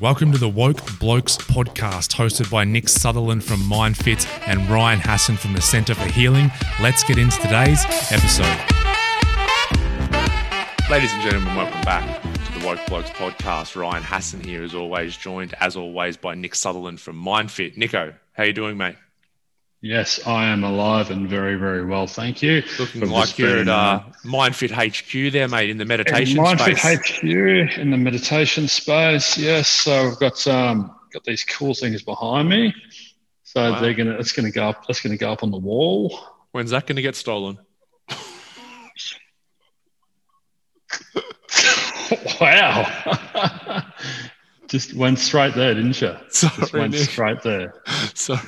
Welcome to the Woke Blokes Podcast, hosted by Nick Sutherland from MindFit and Ryan Hassan from the Center for Healing. Let's get into today's episode. Ladies and gentlemen, welcome back to the Woke Blokes Podcast. Ryan Hassan here, as always, joined as always by Nick Sutherland from MindFit. Nico, how you doing, mate? Yes, I am alive and very, very well, thank you. Looking like you're at MindFit HQ there, mate, in the meditation space. MindFit HQ in the meditation space, yes. So I've got these cool things behind me. So wow. It's gonna go up on the wall. When's that gonna get stolen? Wow. Just went straight there, didn't you? Sorry, just went straight there. Sorry.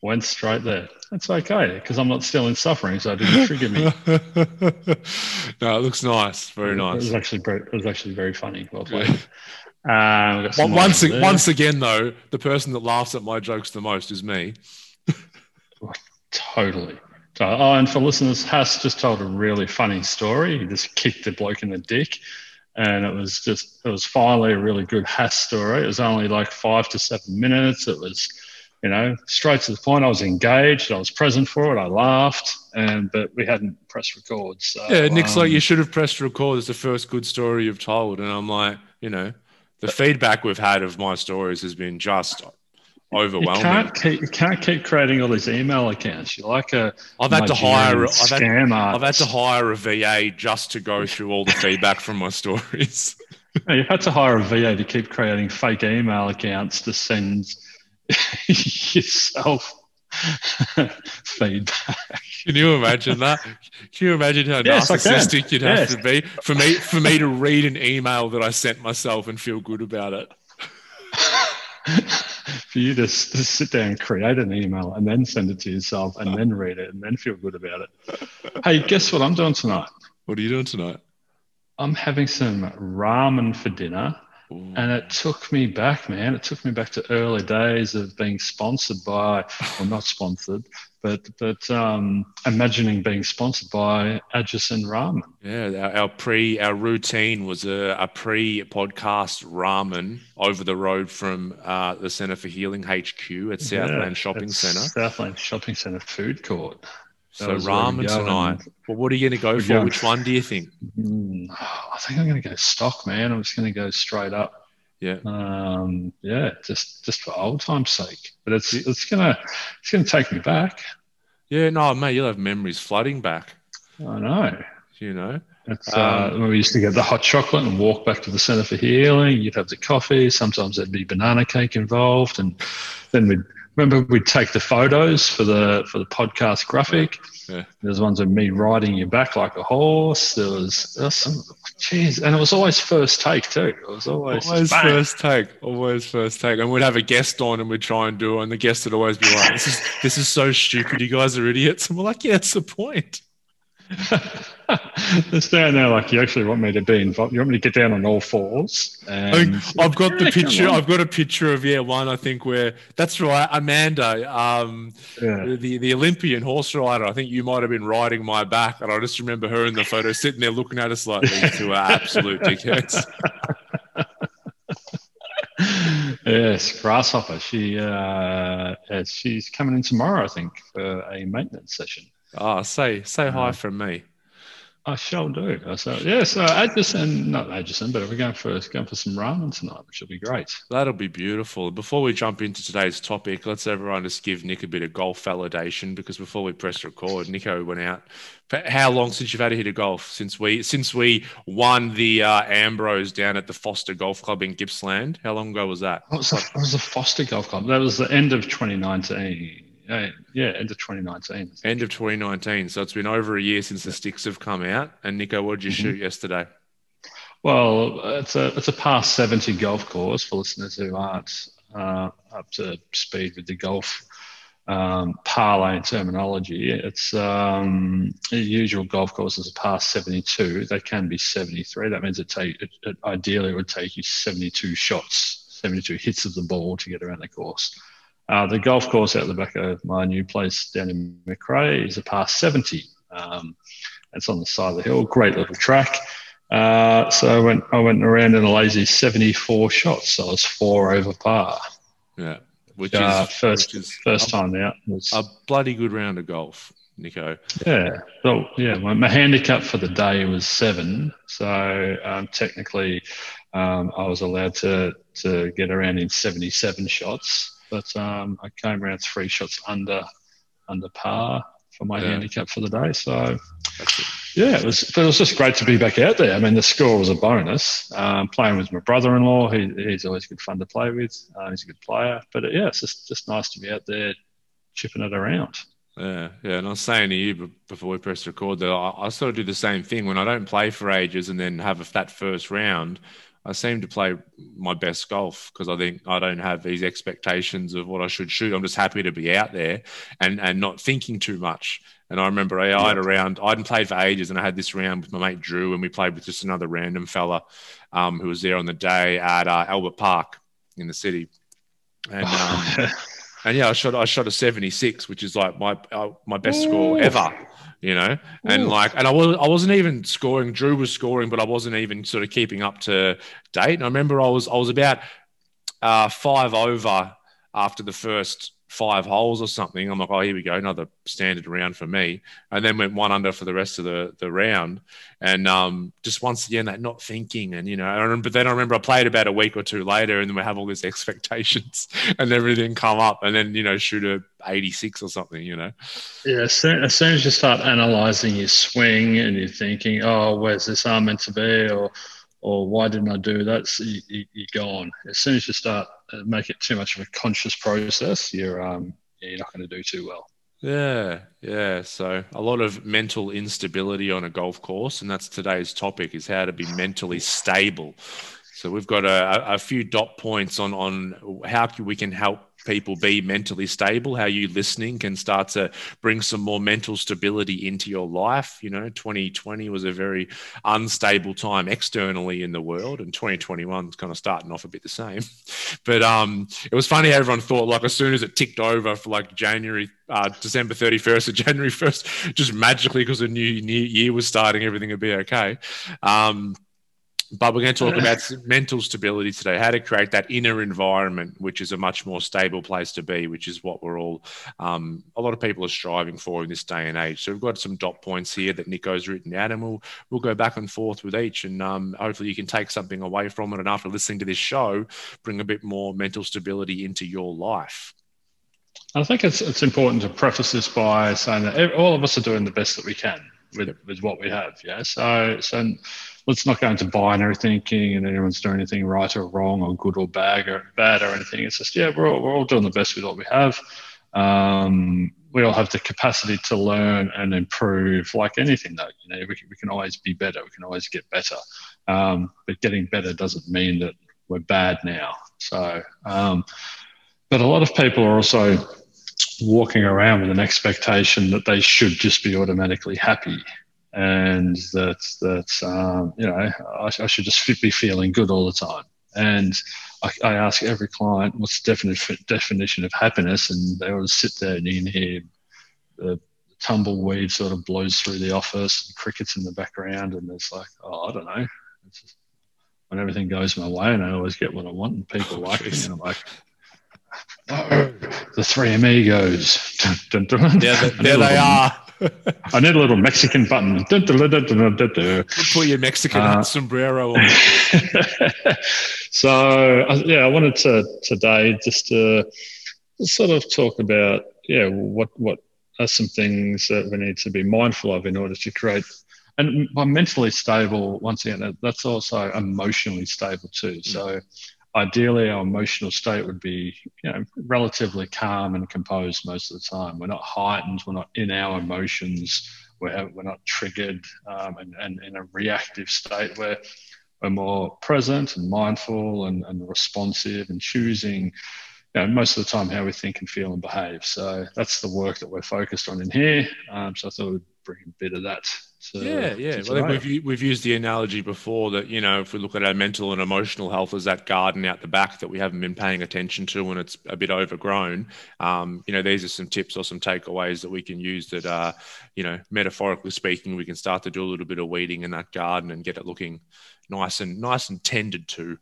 Went straight there. That's okay, because I'm not still in suffering, so it didn't trigger me. No, it looks nice. Very nice. It was actually very funny. Well played. Yeah. Once again, though, the person that laughs at my jokes the most is me. Totally. Oh, and for listeners, Hass just told a really funny story. He just kicked the bloke in the dick. And it was finally a really good Hass story. It was only like 5 to 7 minutes. It was, you know, straight to the point. I was engaged. I was present for it. I laughed, but we hadn't pressed record. So, yeah, Nick's like, you should have pressed record. It's the first good story you've told. And I'm like, you know, the feedback we've had of my stories has been just overwhelming. You can't keep creating all these email accounts. You're like a scammer. I've had to hire a VA just to go through all the feedback from my stories. Yeah, you've had to hire a VA to keep creating fake email accounts to send yourself feedback. Can you imagine that? Can you imagine how narcissistic you'd have to be for me to read an email that I sent myself and feel good about it? For you to sit down and create an email and then send it to yourself and then read it and then feel good about it. Hey, guess what I'm doing tonight? What are you doing tonight? I'm having some ramen for dinner. Ooh. And it took me back, man. It took me back to early days of being sponsored by, or not sponsored, but imagining being sponsored by Ajisen Ramen. Yeah, our routine was a pre-podcast ramen over the road from the Center for Healing HQ at Southland Shopping Centre. Southland Shopping Centre food court. So ramen tonight. Well, what are you going to go for? Which one do you think? I think I'm going to go stock, man. I'm just going to go straight up. Yeah. Just for old time's sake. But it's gonna take me back. Yeah. No, mate, you'll have memories flooding back. I know. You know. It's when we used to get the hot chocolate and walk back to the Center for Healing. You'd have the coffee. Sometimes there'd be banana cake involved, and then we'd take the photos for the podcast graphic. Yeah. There's ones of me riding you back like a horse. There was some, geez, and it was always first take too. It was always first take. Always first take. And we'd have a guest on and we'd try and do it, and the guest would always be like, This is so stupid, you guys are idiots. And we're like, yeah, that's the point. Just down there, like, you actually want me to be involved. You want me to get down on all fours. And I've got a picture of one. I think where that's right, Amanda, the Olympian horse rider. I think you might have been riding my back, and I just remember her in the photo sitting there looking at us like these two are absolute dickheads. Yes, Grasshopper. She's coming in tomorrow, I think, for a maintenance session. Oh, say hi from me. I shall do. So but we're going for some ramen tonight, which will be great. That'll be beautiful. Before we jump into today's topic, let's everyone just give Nick a bit of golf validation, because before we press record, Nico went out. How long since you've had a hit of golf? Since we won the Ambrose down at the Foster Golf Club in Gippsland? How long ago was that? It was the Foster Golf Club. That was the end of 2019. Yeah, end of 2019. End of 2019. So it's been over a year since the sticks have come out. And Nico, what did you shoot yesterday? Well, it's a par 70 golf course for listeners who aren't up to speed with the golf parlay terminology. It's the usual golf course is a par 72. They can be 73. That means it would take you 72 shots, 72 hits of the ball to get around the course. The golf course out the back of my new place down in McRae is a par 70. It's on the side of the hill. Great little track. So I went around in a lazy 74 shots. So I was 4 over par. Yeah, which is first time out. Was a bloody good round of golf, Nico. Yeah. So yeah, my handicap for the day was 7. So technically, I was allowed to get around in 77 shots, but I came around 3 shots under par for my handicap for the day. So yeah, it was just great to be back out there. I mean, the score was a bonus. Playing with my brother-in-law, he's always good fun to play with. He's a good player, but yeah, it's just nice to be out there chipping it around. Yeah, and I was saying to you before we pressed record that I sort of do the same thing when I don't play for ages and then have that first round. I seem to play my best golf because I think I don't have these expectations of what I should shoot. I'm just happy to be out there and not thinking too much. And I remember I had a round, I hadn't played for ages, and I had this round with my mate Drew, and we played with just another random fella who was there on the day at Albert Park in the city. And and yeah, I shot a 76, which is like my best score ever, you know. And I wasn't even scoring. Drew was scoring, but I wasn't even sort of keeping up to date. And I remember I was about 5 over after the first 5 holes or something. I'm like, oh, here we go, another standard round for me. And then went 1 under for the rest of the round. And just once again, that not thinking. And, you know, I remember I played about a week or 2 later, and then we have all these expectations and everything come up, and then, you know, shoot a 86 or something, you know. Yeah, as soon as you start analysing your swing and you're thinking, oh, where's this arm meant to be, or why didn't I do that? So you're gone. As soon as you start make it too much of a conscious process, you're not going to do too well. Yeah. So a lot of mental instability on a golf course, and that's today's topic: is how to be mentally stable. So we've got a few dot points on how we can help people be mentally stable, how you listening can start to bring some more mental stability into your life. You know, 2020 was a very unstable time externally in the world, and 2021 is kind of starting off a bit the same. But it was funny, everyone thought, like, as soon as it ticked over for like January, December 31st or January 1st, just magically because the new year was starting, everything would be okay. But we're going to talk about mental stability today, how to create that inner environment, which is a much more stable place to be, which is what we're all, a lot of people are striving for in this day and age. So we've got some dot points here that Nico's written out, and we'll go back and forth with each, and hopefully you can take something away from it, and after listening to this show, bring a bit more mental stability into your life. I think it's important to preface this by saying that all of us are doing the best that we can with what we have, yeah? So let's not go into binary thinking and everyone's doing anything right or wrong or good or bad or anything. It's just, yeah, we're all doing the best with what we have. We all have the capacity to learn and improve, like anything though. You know, we can always be better. We can always get better. But getting better doesn't mean that we're bad now. So, but a lot of people are also walking around with an expectation that they should just be automatically happy. And that's you know, I should just be feeling good all the time. And I ask every client, what's the definition of happiness? And they always sit there and you can hear the tumbleweed sort of blows through the office and crickets in the background. And it's like, oh, I don't know. It's just, when everything goes my way and I always get what I want and people like it, and I'm like, oh, the three amigos. There they are. I need a little Mexican button. Put your Mexican sombrero on. So, yeah, I wanted to today just to sort of talk about, yeah, what are some things that we need to be mindful of in order to create. And by mentally stable, once again, that's also emotionally stable too. So ideally, our emotional state would be, you know, relatively calm and composed most of the time. We're not heightened. We're not in our emotions. We're not triggered and in a reactive state. We're more present and mindful and responsive and choosing, you know, most of the time how we think and feel and behave. So that's the work that we're focused on in here. So I thought we'd bring a bit of that It's well, I think we've used the analogy before that, you know, if we look at our mental and emotional health as that garden out the back that we haven't been paying attention to and it's a bit overgrown, you know, these are some tips or some takeaways that we can use that, you know, metaphorically speaking, we can start to do a little bit of weeding in that garden and get it looking nice and tended to.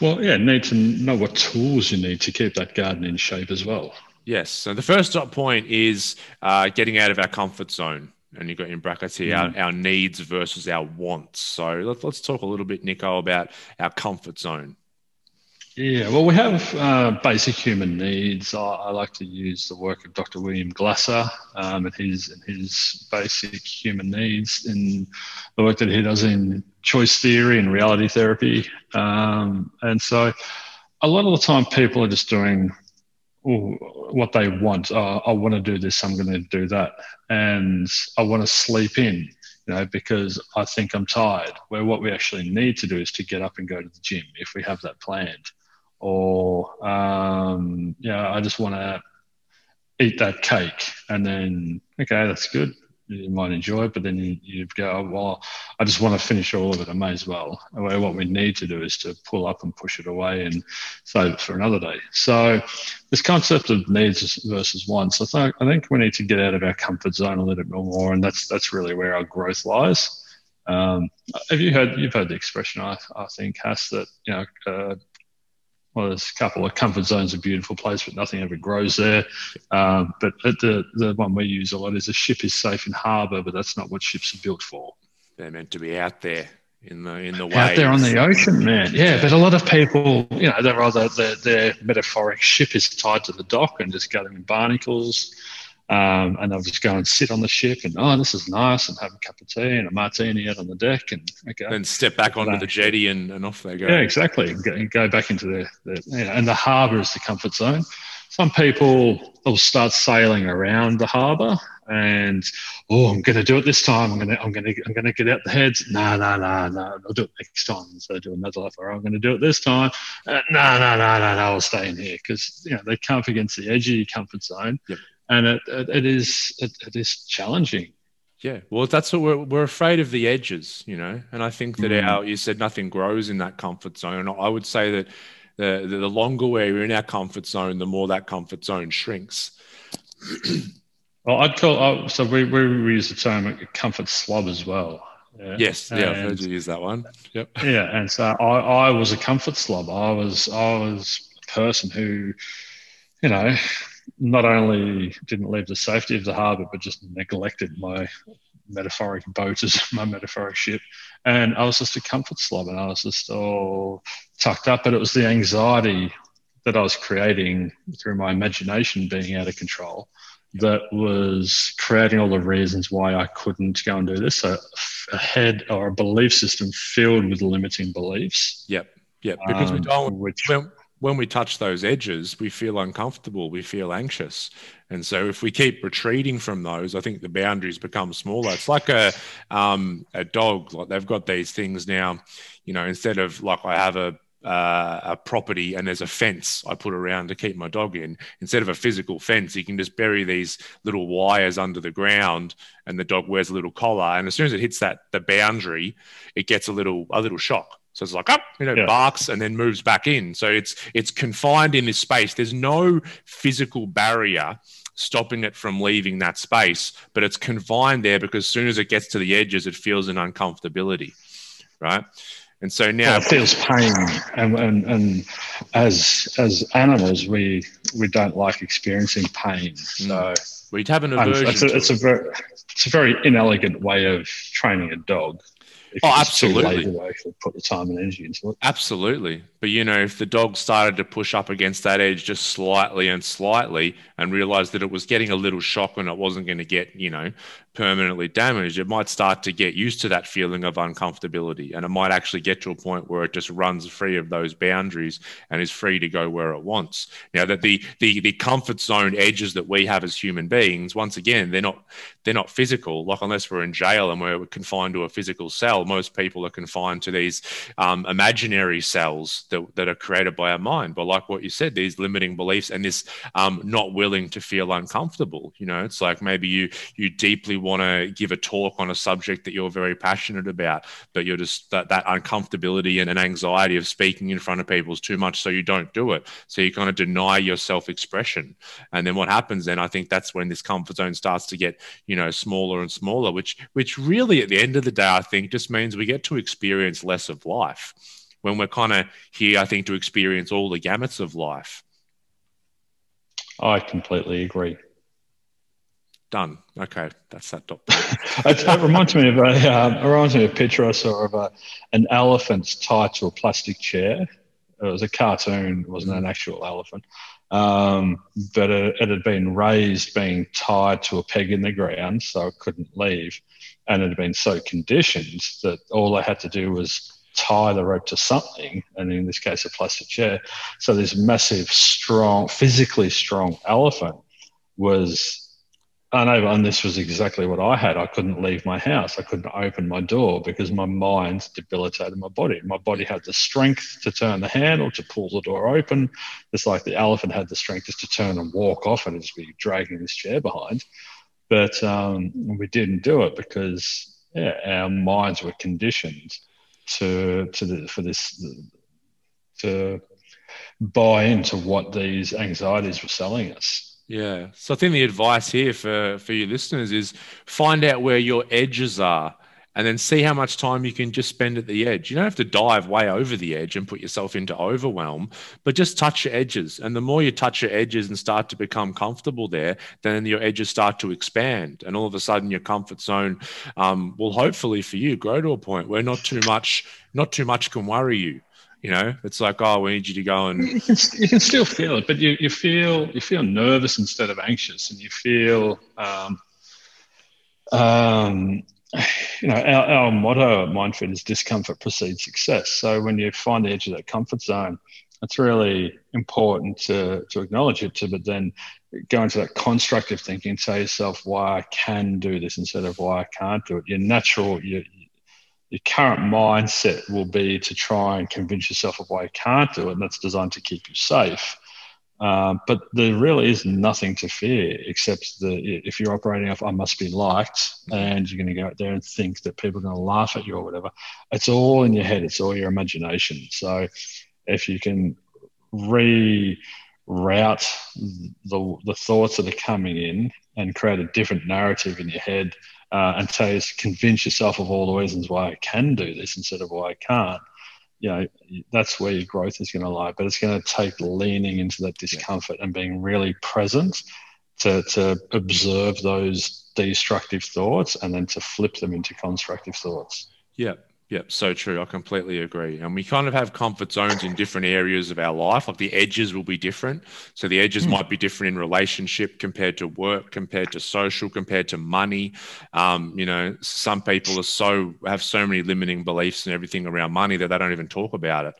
Well, yeah, need to know what tools you need to keep that garden in shape as well. Yes. So the first stop point is getting out of our comfort zone. And you've got in brackets here, our needs versus our wants. So let's talk a little bit, Nico, about our comfort zone. Yeah, well, we have basic human needs. I like to use the work of Dr. William Glasser and his basic human needs in the work that he does in choice theory and reality therapy. And so a lot of the time people are just doing what they want. I want to do this, I'm going to do that. And I want to sleep in, you know, because I think I'm tired. Where what we actually need to do is to get up and go to the gym if we have that planned. Or, I just want to eat that cake. And then, okay, that's good. You might enjoy it, but then you go, oh, well, I just want to finish all of it. I may as well. What we need to do is to pull up and push it away and save it for another day. So this concept of needs versus wants, I think we need to get out of our comfort zone a little bit more, and that's really where our growth lies. You've heard the expression, I think, Hass, that, you know, there's a couple of comfort zones, a beautiful place, but nothing ever grows there. But the one we use a lot is a ship is safe in harbour, but that's not what ships are built for. They're meant to be out there in the waves. Out there on the ocean, man. Yeah, but a lot of people, you know, their metaphoric ship is tied to the dock and just gathering in barnacles, and they'll just go and sit on the ship and, oh, this is nice, and have a cup of tea and a martini out on the deck. And okay. Then step back onto the jetty and off they go. Yeah, exactly. Go back into and the harbour is the comfort zone. Some people will start sailing around the harbour and, I'm going to do it this time. I'm going to get out the heads. No, I'll do it next time. So they do another life. Or I'm going to do it this time. No, I'll stay in here, because, you know, they come up against the edge of your comfort zone. Yep. And it is challenging. Yeah, well, that's what we're afraid of, the edges, you know. And I think that you said nothing grows in that comfort zone. I would say that the longer we're in our comfort zone, the more that comfort zone shrinks. Well, we use the term comfort slob as well. Yeah. Yes, I've heard you use that one. Yep. Yeah, and so I was a comfort slob. I was a person who, you know, not only didn't leave the safety of the harbour, but just neglected my metaphoric boat as my metaphoric ship. And I was just a comfort slob, and I was just all tucked up. But it was the anxiety that I was creating through my imagination being out of control that was creating all the reasons why I couldn't go and do this. So a head or a belief system filled with limiting beliefs. Yep. Because we don't... When we touch those edges, we feel uncomfortable, we feel anxious. And so if we keep retreating from those, I think the boundaries become smaller. It's like a dog. Like, they've got these things now, you know, instead of like I have a property and there's a fence I put around to keep my dog in. Instead of a physical fence, you can just bury these little wires under the ground, and the dog wears a little collar. And as soon as it hits the boundary, it gets a little shock. So it's like, barks and then moves back in. So it's confined in this space. There's no physical barrier stopping it from leaving that space, but it's confined there because as soon as it gets to the edges, it feels an uncomfortability, right? And so now it feels pain. And as animals, we don't like experiencing pain. So we'd have an aversion. It's a very inelegant way of training a dog. Absolutely. Too lazy to actually put the time and energy into it. Absolutely. But, you know, if the dog started to push up against that edge just slightly and realized that it was getting a little shock and it wasn't going to get, you know, permanently damaged, it might start to get used to that feeling of uncomfortability. And it might actually get to a point where it just runs free of those boundaries and is free to go where it wants. Now, that the comfort zone edges that we have as human beings, once again, they're not physical. Like, unless we're in jail and we're confined to a physical cell, most people are confined to these imaginary cells that are created by our mind, but like what you said, these limiting beliefs and this not willing to feel uncomfortable. You know, it's like maybe you deeply want to give a talk on a subject that you're very passionate about, but you're just that uncomfortability and an anxiety of speaking in front of people is too much, so you don't do it. So you kind of deny your self-expression, and then what happens then? I think that's when this comfort zone starts to get, you know, smaller and smaller, which really at the end of the day, I think just means we get to experience less of life when we're kind of here, I think, to experience all the gamuts of life. I completely agree. Done. Okay, that's that. It reminds me of a picture I saw of an elephant tied to a plastic chair. It was a cartoon, it wasn't an actual elephant. But it had been raised, being tied to a peg in the ground, so it couldn't leave. And it had been so conditioned that all I had to do was tie the rope to something, and in this case, a plastic chair. So this massive, strong, physically strong elephant was unable, and this was exactly what I had. I couldn't leave my house. I couldn't open my door because my mind debilitated my body. My body had the strength to turn the handle, to pull the door open. It's like the elephant had the strength just to turn and walk off and just be dragging this chair behind. But we didn't do it because our minds were conditioned to buy into what these anxieties were selling us. Yeah. So I think the advice here for your listeners is find out where your edges are and then see how much time you can just spend at the edge. You don't have to dive way over the edge and put yourself into overwhelm, but just touch your edges. And the more you touch your edges and start to become comfortable there, then your edges start to expand. And all of a sudden your comfort zone will hopefully for you grow to a point where not too much can worry you. You know, it's like, oh, we need you to go and... You can still feel it, but you feel nervous instead of anxious, and you feel, you know, our motto at MindFit is discomfort precedes success. So when you find the edge of that comfort zone, it's really important to acknowledge it, but then go into that constructive thinking, tell yourself why I can do this instead of why I can't do it. You're natural, your current mindset will be to try and convince yourself of why you can't do it, and that's designed to keep you safe. But there really is nothing to fear except if you're operating off, I must be liked, and you're going to go out there and think that people are going to laugh at you or whatever. It's all in your head. It's all your imagination. So if you can reroute the thoughts that are coming in and create a different narrative in your head, and so you convince yourself of all the reasons why I can do this instead of why I can't, you know, that's where your growth is going to lie. But it's going to take leaning into that discomfort and being really present to observe those destructive thoughts and then to flip them into constructive thoughts. Yeah. Yep, so true. I completely agree. And we kind of have comfort zones in different areas of our life. Like the edges will be different. So the edges might be different in relationship compared to work, compared to social, compared to money. You know, some people have so many limiting beliefs and everything around money that they don't even talk about it.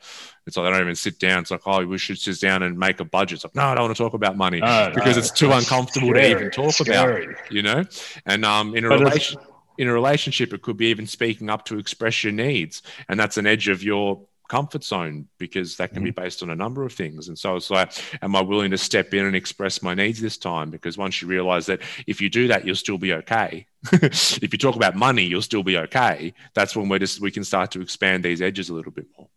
It's like they don't even sit down. It's like, oh, we should sit down and make a budget. It's like, no, I don't want to talk about money because it's too uncomfortable to even talk about, you know. And in a relationship, it could be even speaking up to express your needs. And that's an edge of your comfort zone because that can be based on a number of things. And so it's like, am I willing to step in and express my needs this time? Because once you realize that if you do that, you'll still be okay. If you talk about money, you'll still be okay. That's when we can start to expand these edges a little bit more.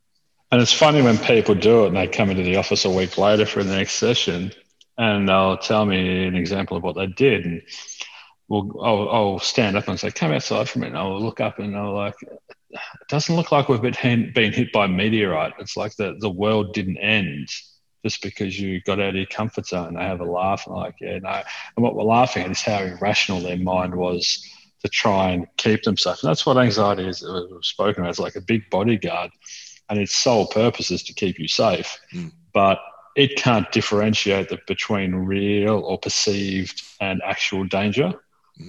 And it's funny when people do it and they come into the office a week later for the next session and they'll tell me an example of what they did. And I'll stand up and say, come outside for a minute. And I'll look up and I'll like, it doesn't look like we've been hit by a meteorite. It's like the world didn't end just because you got out of your comfort zone. They have a laugh and like, yeah, no. And what we're laughing at is how irrational their mind was to try and keep them safe. And that's what anxiety is. We've spoken about. It's like a big bodyguard and its sole purpose is to keep you safe. But it can't differentiate between real or perceived and actual danger.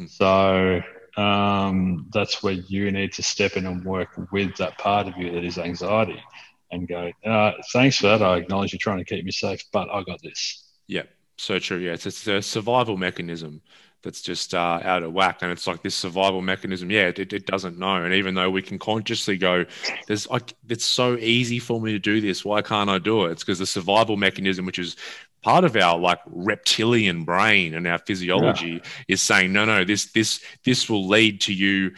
So that's where you need to step in and work with that part of you that is anxiety and go, thanks for that. I acknowledge you're trying to keep me safe, but I got this. Yeah, so true. Yeah, it's a survival mechanism that's just out of whack. And it's like this survival mechanism. Yeah, it doesn't know. And even though we can consciously go, it's so easy for me to do this, why can't I do it? It's because the survival mechanism, which is part of our like reptilian brain and our physiology, is saying, no, this will lead to you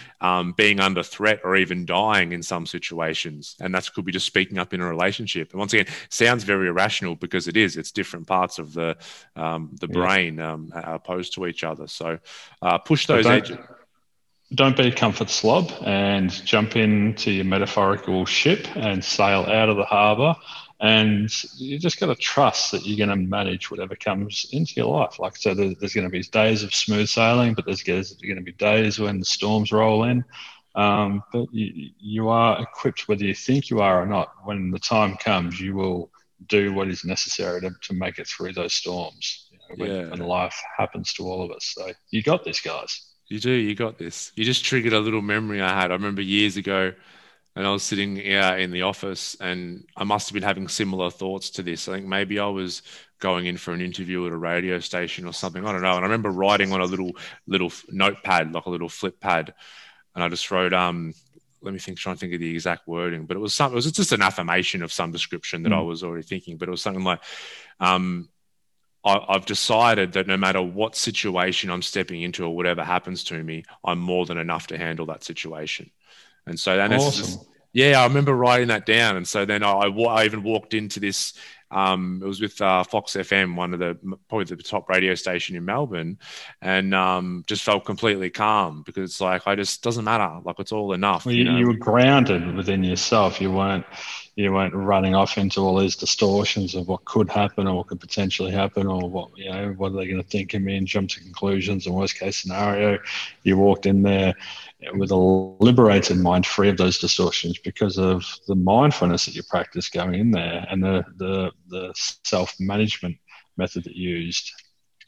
being under threat or even dying in some situations. And that could be just speaking up in a relationship. And once again, sounds very irrational because it is, it's different parts of the brain opposed to each other. So push those edges. Don't be a comfort slob and jump into your metaphorical ship and sail out of the harbour. And you just got to trust that you're going to manage whatever comes into your life. Like I said, there's going to be days of smooth sailing, but there's going to be days when the storms roll in. But you are equipped, whether you think you are or not. When the time comes, you will do what is necessary to make it through those storms. When life happens to all of us. So you got this, guys. You do. You got this. You just triggered a little memory I had. I remember years ago, and I was sitting in the office and I must have been having similar thoughts to this. I think maybe I was going in for an interview at a radio station or something. I don't know. And I remember writing on a little notepad, like a little flip pad. And I just wrote, trying to think of the exact wording, but it was just an affirmation of some description that I was already thinking, but it was something like, I've decided that no matter what situation I'm stepping into or whatever happens to me, I'm more than enough to handle that situation. And so then I remember writing that down. And so then I even walked into this, it was with Fox FM, probably the top radio station in Melbourne, and just felt completely calm because it's like, doesn't matter. Like it's all enough. Well, you were grounded within yourself. You weren't running off into all these distortions of what could happen or what could potentially happen or what are they going to think of me and jump to conclusions and worst case scenario. You walked in there with a liberated mind, free of those distortions because of the mindfulness that you practice going in there and the self-management method that you used.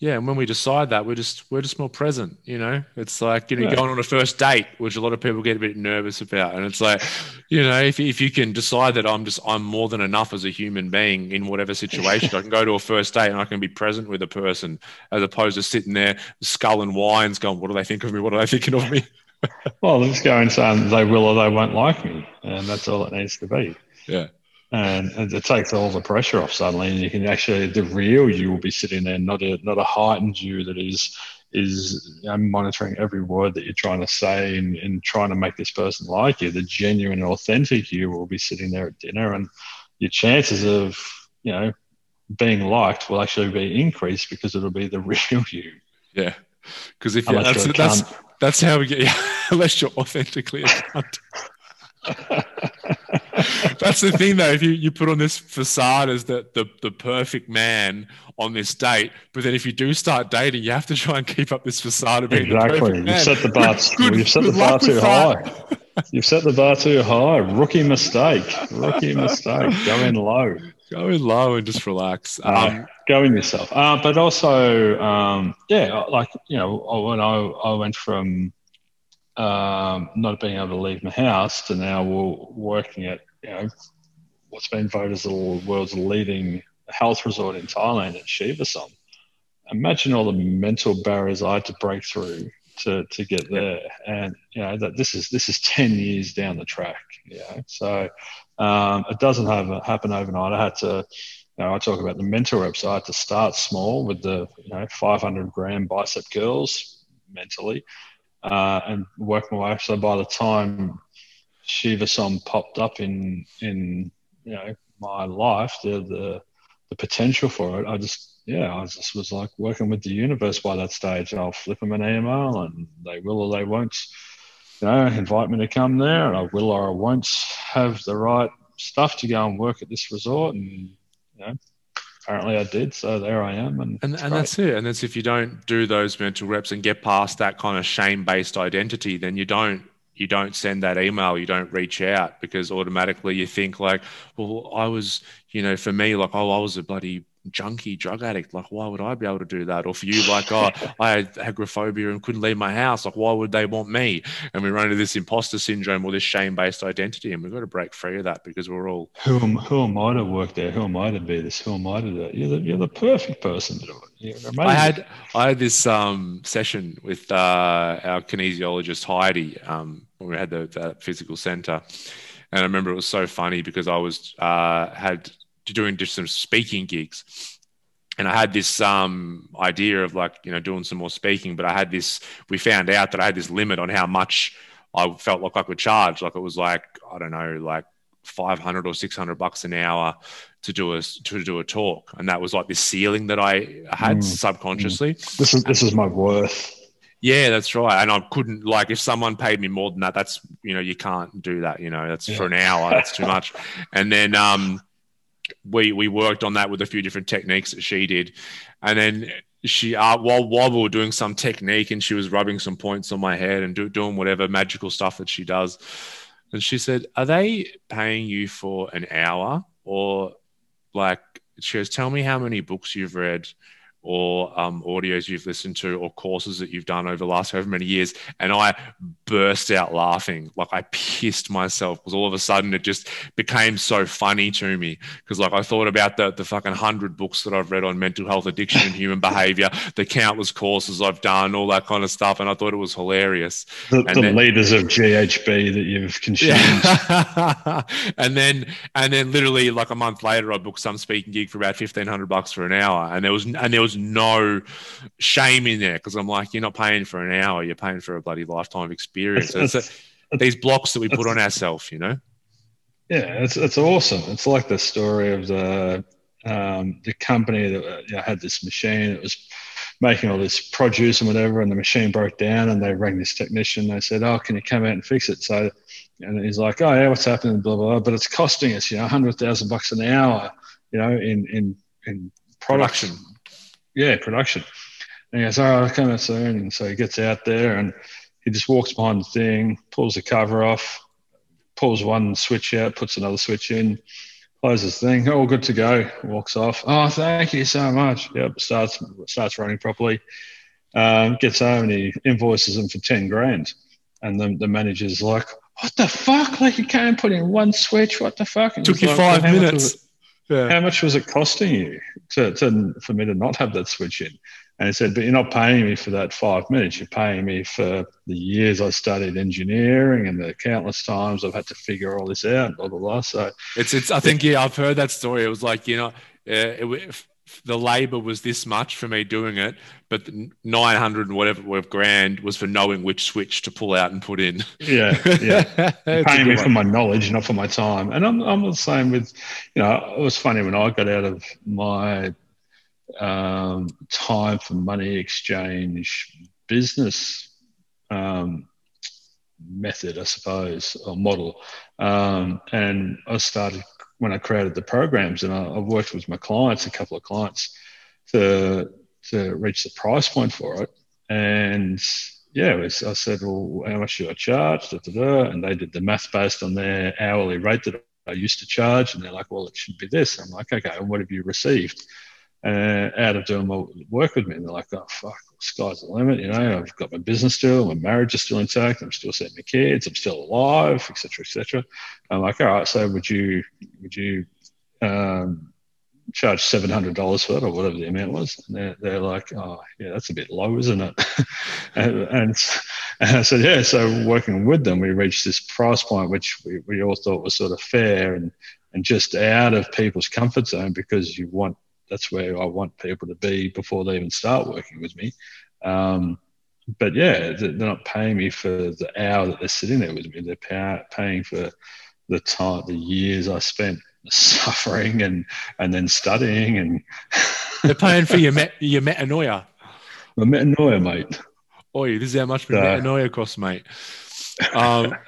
Yeah, and when we decide that, we're just more present, It's like, going on a first date, which a lot of people get a bit nervous about. And it's like, if you can decide that I'm more than enough as a human being in whatever situation, I can go to a first date and I can be present with a person as opposed to sitting there sculling wines going, what do they think of me? What are they thinking of me? Well, let's go and say they will or they won't like me. And that's all it needs to be. Yeah. And it takes all the pressure off suddenly, and you can actually, the real you will be sitting there, not a heightened you that is monitoring every word that you're trying to say and trying to make this person like you. The genuine, authentic you will be sitting there at dinner, and your chances of being liked will actually be increased because it'll be the real you. Yeah, because if you're that's how we get unless you're authentically a cunt. That's the thing though, if you put on this facade as the perfect man on this date, but then if you do start dating, you have to try and keep up this facade of being the perfect man. You've set the bar too high. Rookie mistake. Go in low and just relax. Go in yourself. But also when I went from not being able to leave my house to now working at what's been voted as the world's leading health resort in Thailand at Shiva Song. Imagine all the mental barriers I had to break through to get there, and that this is 10 years down the track. So it doesn't happen overnight. I had to. I talk about the mental reps. I had to start small with the 500-gram bicep curls mentally. And work my way. So by the time Shiva Song popped up in my life, the potential for it, I just was like working with the universe by that stage. I'll flip them an email, and they will or they won't, invite me to come there, and I will or I won't have the right stuff to go and work at this resort, and apparently I did, so there I am. And that's it. And that's if you don't do those mental reps and get past that kind of shame-based identity, then you don't send that email, you don't reach out, because automatically you think like, well, I was, for me, like, oh, I was a bloody junkie drug addict, like why would I be able to do that? Or for you, like, oh, I had agoraphobia and couldn't leave my house, like why would they want me? And we run into this imposter syndrome or this shame-based identity, and we've got to break free of that, because we're all who am I to work there, who am I to be this, who am I to do it? You're the perfect person to do it. I had this session with our kinesiologist Heidi when we had the physical center, and I remember it was so funny because I was doing just some speaking gigs, and I had this idea of like, you know, doing some more speaking, but we found out that I had this limit on how much I felt like I could charge. Like it was like, I don't know, like $500 or $600 an hour to do a talk, and that was like this ceiling that I had subconsciously. This is my worth. Yeah, that's right. And I couldn't, like, if someone paid me more than that, that's, you know, you can't do that, you know, that's for an hour, that's too much. And then we worked on that with a few different techniques that she did. And then she, while we were doing some technique and she was rubbing some points on my head and doing whatever magical stuff that she does, and she said, "Are they paying you for an hour?" Or like, she goes, "Tell me how many books you've read or audios you've listened to or courses that you've done over the last however many years." And I burst out laughing. Like I pissed myself, because all of a sudden it just became so funny to me, because like I thought about the fucking 100 books that I've read on mental health, addiction and human behavior, the countless courses I've done, all that kind of stuff. And I thought it was hilarious. The liters of GHB that you've consumed. Yeah. and then literally like a month later, I booked some speaking gig for about $1,500 for an hour. And there was no shame in there, because I'm like, you're not paying for an hour, you're paying for a bloody lifetime experience. It's these blocks that we put on ourselves, you know. Yeah, it's awesome. It's like the story of the company that had this machine that was making all this produce and whatever, and the machine broke down, and they rang this technician. They said, "Oh, can you come out and fix it?" So, and he's like, "Oh yeah, what's happening? Blah blah blah. But it's costing us, you know, $100,000 an hour, you know, in production." Yeah, production. And he goes, "Oh, I'll come out soon." And so he gets out there and he just walks behind the thing, pulls the cover off, pulls one switch out, puts another switch in, closes the thing, all good to go, walks off. "Oh, thank you so much." Yep, starts running properly. Gets home and he invoices them for $10,000. And the manager's like, "What the fuck? Like you can't put in one switch, what the fuck?" And took you like, 5 minutes. Yeah. "How much was it costing you for me to not have that switch in?" And he said, "But you're not paying me for that 5 minutes. You're paying me for the years I studied engineering and the countless times I've had to figure all this out, blah, blah, blah." So it's. I think, I've heard that story. It was like, you know, the labor was this much for me doing it, but the 900 and whatever grand was for knowing which switch to pull out and put in. Yeah. Paying me for my knowledge, not for my time. And I'm the same with, you know, it was funny when I got out of my time for money exchange business method, I suppose, or model. And I started when I created the programs, and I've worked with my clients, a couple of clients, to reach the price point for it. And yeah, I said, "Well, how much do I charge?" And they did the math based on their hourly rate that I used to charge. And they're like, "Well, it should be this." I'm like, "Okay, what have you received out of doing my work with me?" And they're like, "Oh, fuck, sky's the limit. You know, I've got my business still, my marriage is still intact, I'm still seeing my kids, I'm still alive, et cetera, et cetera." I'm like, "All right, so would you charge $700 for it," or whatever the amount was? And they're like, "Oh, yeah, that's a bit low, isn't it?" and I said, "Yeah." So working with them, we reached this price point, which we all thought was sort of fair and just out of people's comfort zone, because that's where I want people to be before they even start working with me. But yeah, they're not paying me for the hour that they're sitting there with me. They're paying for the time, the years I spent suffering and then studying. And they're paying for your metanoia. My metanoia, mate. Oi, this is how much my metanoia costs, mate.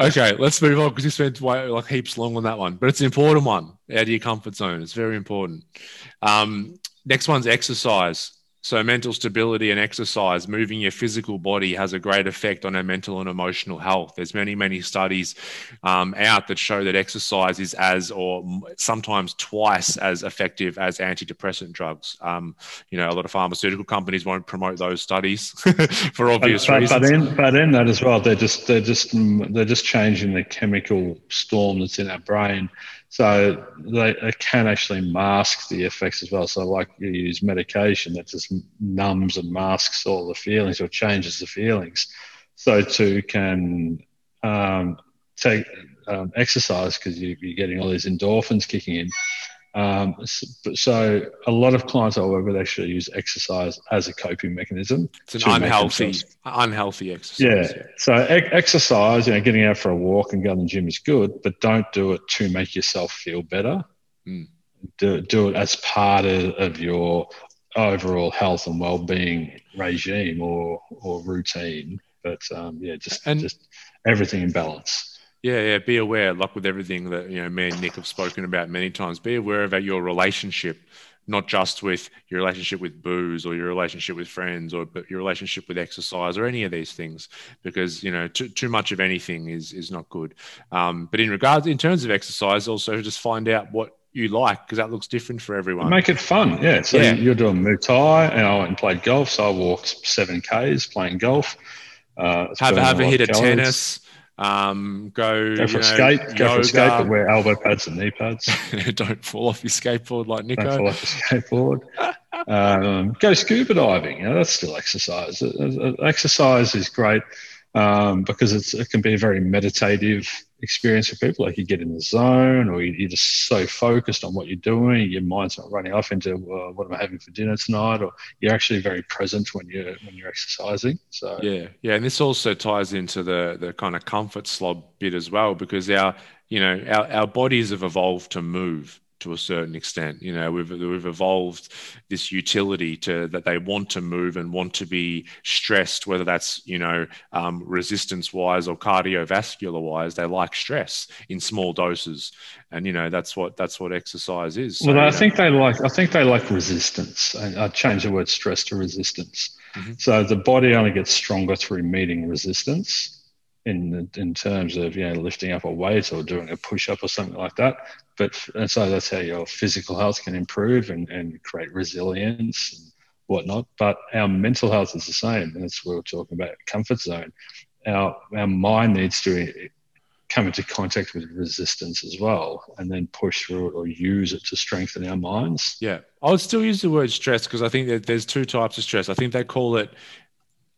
Okay, let's move on, because you spent like heaps long on that one, but it's an important one. Out of your comfort zone, it's very important. Next one's exercise. So mental stability and exercise, moving your physical body has a great effect on our mental and emotional health. There's many, many studies out that show that exercise is as or sometimes twice as effective as antidepressant drugs. You know, a lot of pharmaceutical companies won't promote those studies for obvious reasons. But in that as well, they're just changing the chemical storm that's in our brain. So they can actually mask the effects as well. So like you use medication that just numbs and masks all the feelings or changes the feelings. So too can take exercise because you're getting all these endorphins kicking in. So a lot of clients I work with actually use exercise as a coping mechanism. It's an unhealthy exercise. Yeah. So exercise, you know, getting out for a walk and going to the gym is good, but don't do it to make yourself feel better. Mm. Do it as part of your overall health and well-being regime or routine. But just everything in balance. Yeah, be aware, like with everything that, you know, me and Nick have spoken about many times, be aware about your relationship, not just with your relationship with booze or your relationship with friends or your relationship with exercise or any of these things, because, you know, too much of anything is not good. But in terms of exercise, also just find out what you like, because that looks different for everyone. Make it fun, yeah. So yeah. You're doing Muay Thai and I went and played golf, so I walked 7Ks playing golf. Have a hit of tennis. Go for a skate, but wear elbow pads and knee pads. Don't fall off your skateboard like Nico. Don't fall off your skateboard. Go scuba diving. You know, that's still exercise. Exercise is great because it can be a very meditative experience for people. Like you get in the zone, or you're just so focused on what you're doing, your mind's not running off into what am I having for dinner tonight, or you're actually very present when you're exercising. So yeah, and this also ties into the kind of comfort slob bit as well, because our bodies have evolved to move to a certain extent. You know, we've evolved this utility that they want to move and want to be stressed, whether that's, you know, resistance wise or cardiovascular wise. They like stress in small doses, and you know that's what exercise is. So, well, I think they like resistance. I change the word stress to resistance. Mm-hmm. So the body only gets stronger through meeting resistance. In terms of, you know, lifting up a weight or doing a push-up or something like that. And so that's how your physical health can improve and create resilience and whatnot. But our mental health is the same, and that's what we're talking about, comfort zone. Our mind needs to come into contact with resistance as well, and then push through it or use it to strengthen our minds. Yeah, I would still use the word stress, because I think that there's two types of stress. I think they call it,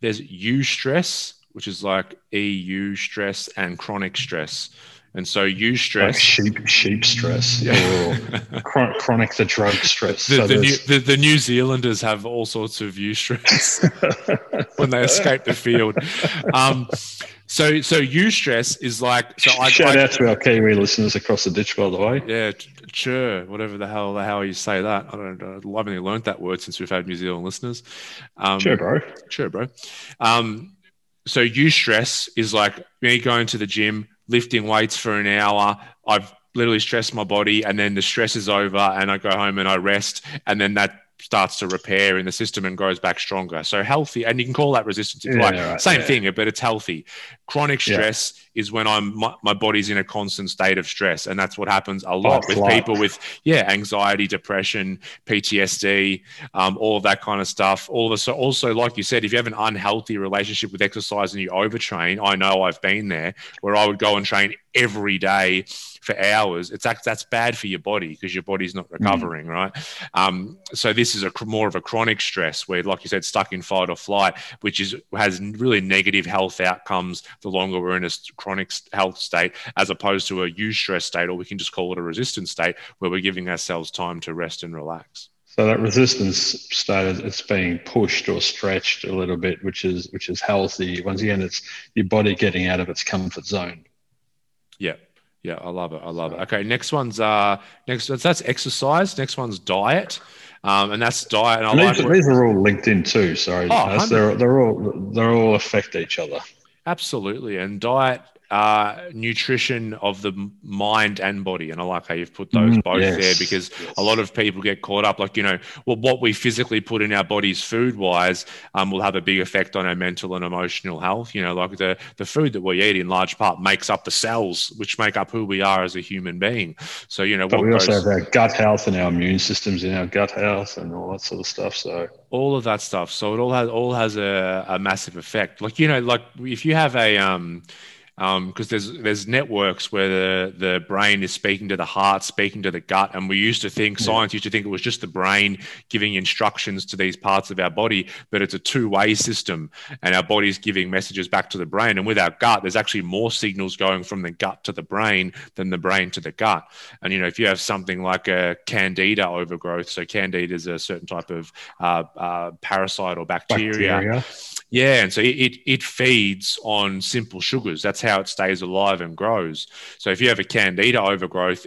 there's eustress, which is like EU stress and chronic stress. And so you stress, like sheep stress, yeah. Or chronic the drug stress. The New Zealanders have all sorts of you stress when they escape the field. So you stress is like, so shout out to our Kiwi listeners across the ditch, by the way. Yeah, sure, whatever the hell, how you say that. I don't know. I haven't even learned that word since we've had New Zealand listeners. Sure, bro. So you stress is like me going to the gym, lifting weights for an hour. I've literally stressed my body, and then the stress is over and I go home and I rest, and then that starts to repair in the system and grows back stronger. So healthy, and you can call that resistance if you like. Right, same thing, but it's healthy. Chronic stress is when my body's in a constant state of stress, and that's what happens a lot with people with anxiety, depression, PTSD, all of that kind of stuff. So also, like you said, if you have an unhealthy relationship with exercise and you overtrain, I know I've been there, where I would go and train every day for hours. It's like, that's bad for your body because your body's not recovering, right? So this is more of a chronic stress where, like you said, stuck in fight or flight, which has really negative health outcomes the longer we're in a chronic health state, as opposed to a eustress state, or we can just call it a resistance state, where we're giving ourselves time to rest and relax. So that resistance state, it's being pushed or stretched a little bit, which is healthy. Once again, it's your body getting out of its comfort zone. Yeah. Yeah, I love it. Okay, that's exercise. Next one's diet, and that's diet. And these are all linked in too. Sorry, they're all affect each other. Absolutely, and diet nutrition of the mind and body. And I like how you've put those both there, because a lot of people get caught up, like, you know, well, what we physically put in our bodies food wise will have a big effect on our mental and emotional health. You know, like the food that we eat in large part makes up the cells which make up who we are as a human being. So, you know, but we also have our gut health and our immune systems in our gut health and all that sort of stuff. So all of that stuff. So it all has a massive effect. Like, you know, like if you have a because there's networks where the brain is speaking to the heart, speaking to the gut, and we used to think, science used to think it was just the brain giving instructions to these parts of our body, but it's a two-way system, and our body's giving messages back to the brain. And with our gut, there's actually more signals going from the gut to the brain than the brain to the gut. And, you know, if you have something like a candida overgrowth, so candida is a certain type of parasite or bacteria. Yeah, and so it feeds on simple sugars. That's how it stays alive and grows. So if you have a candida overgrowth,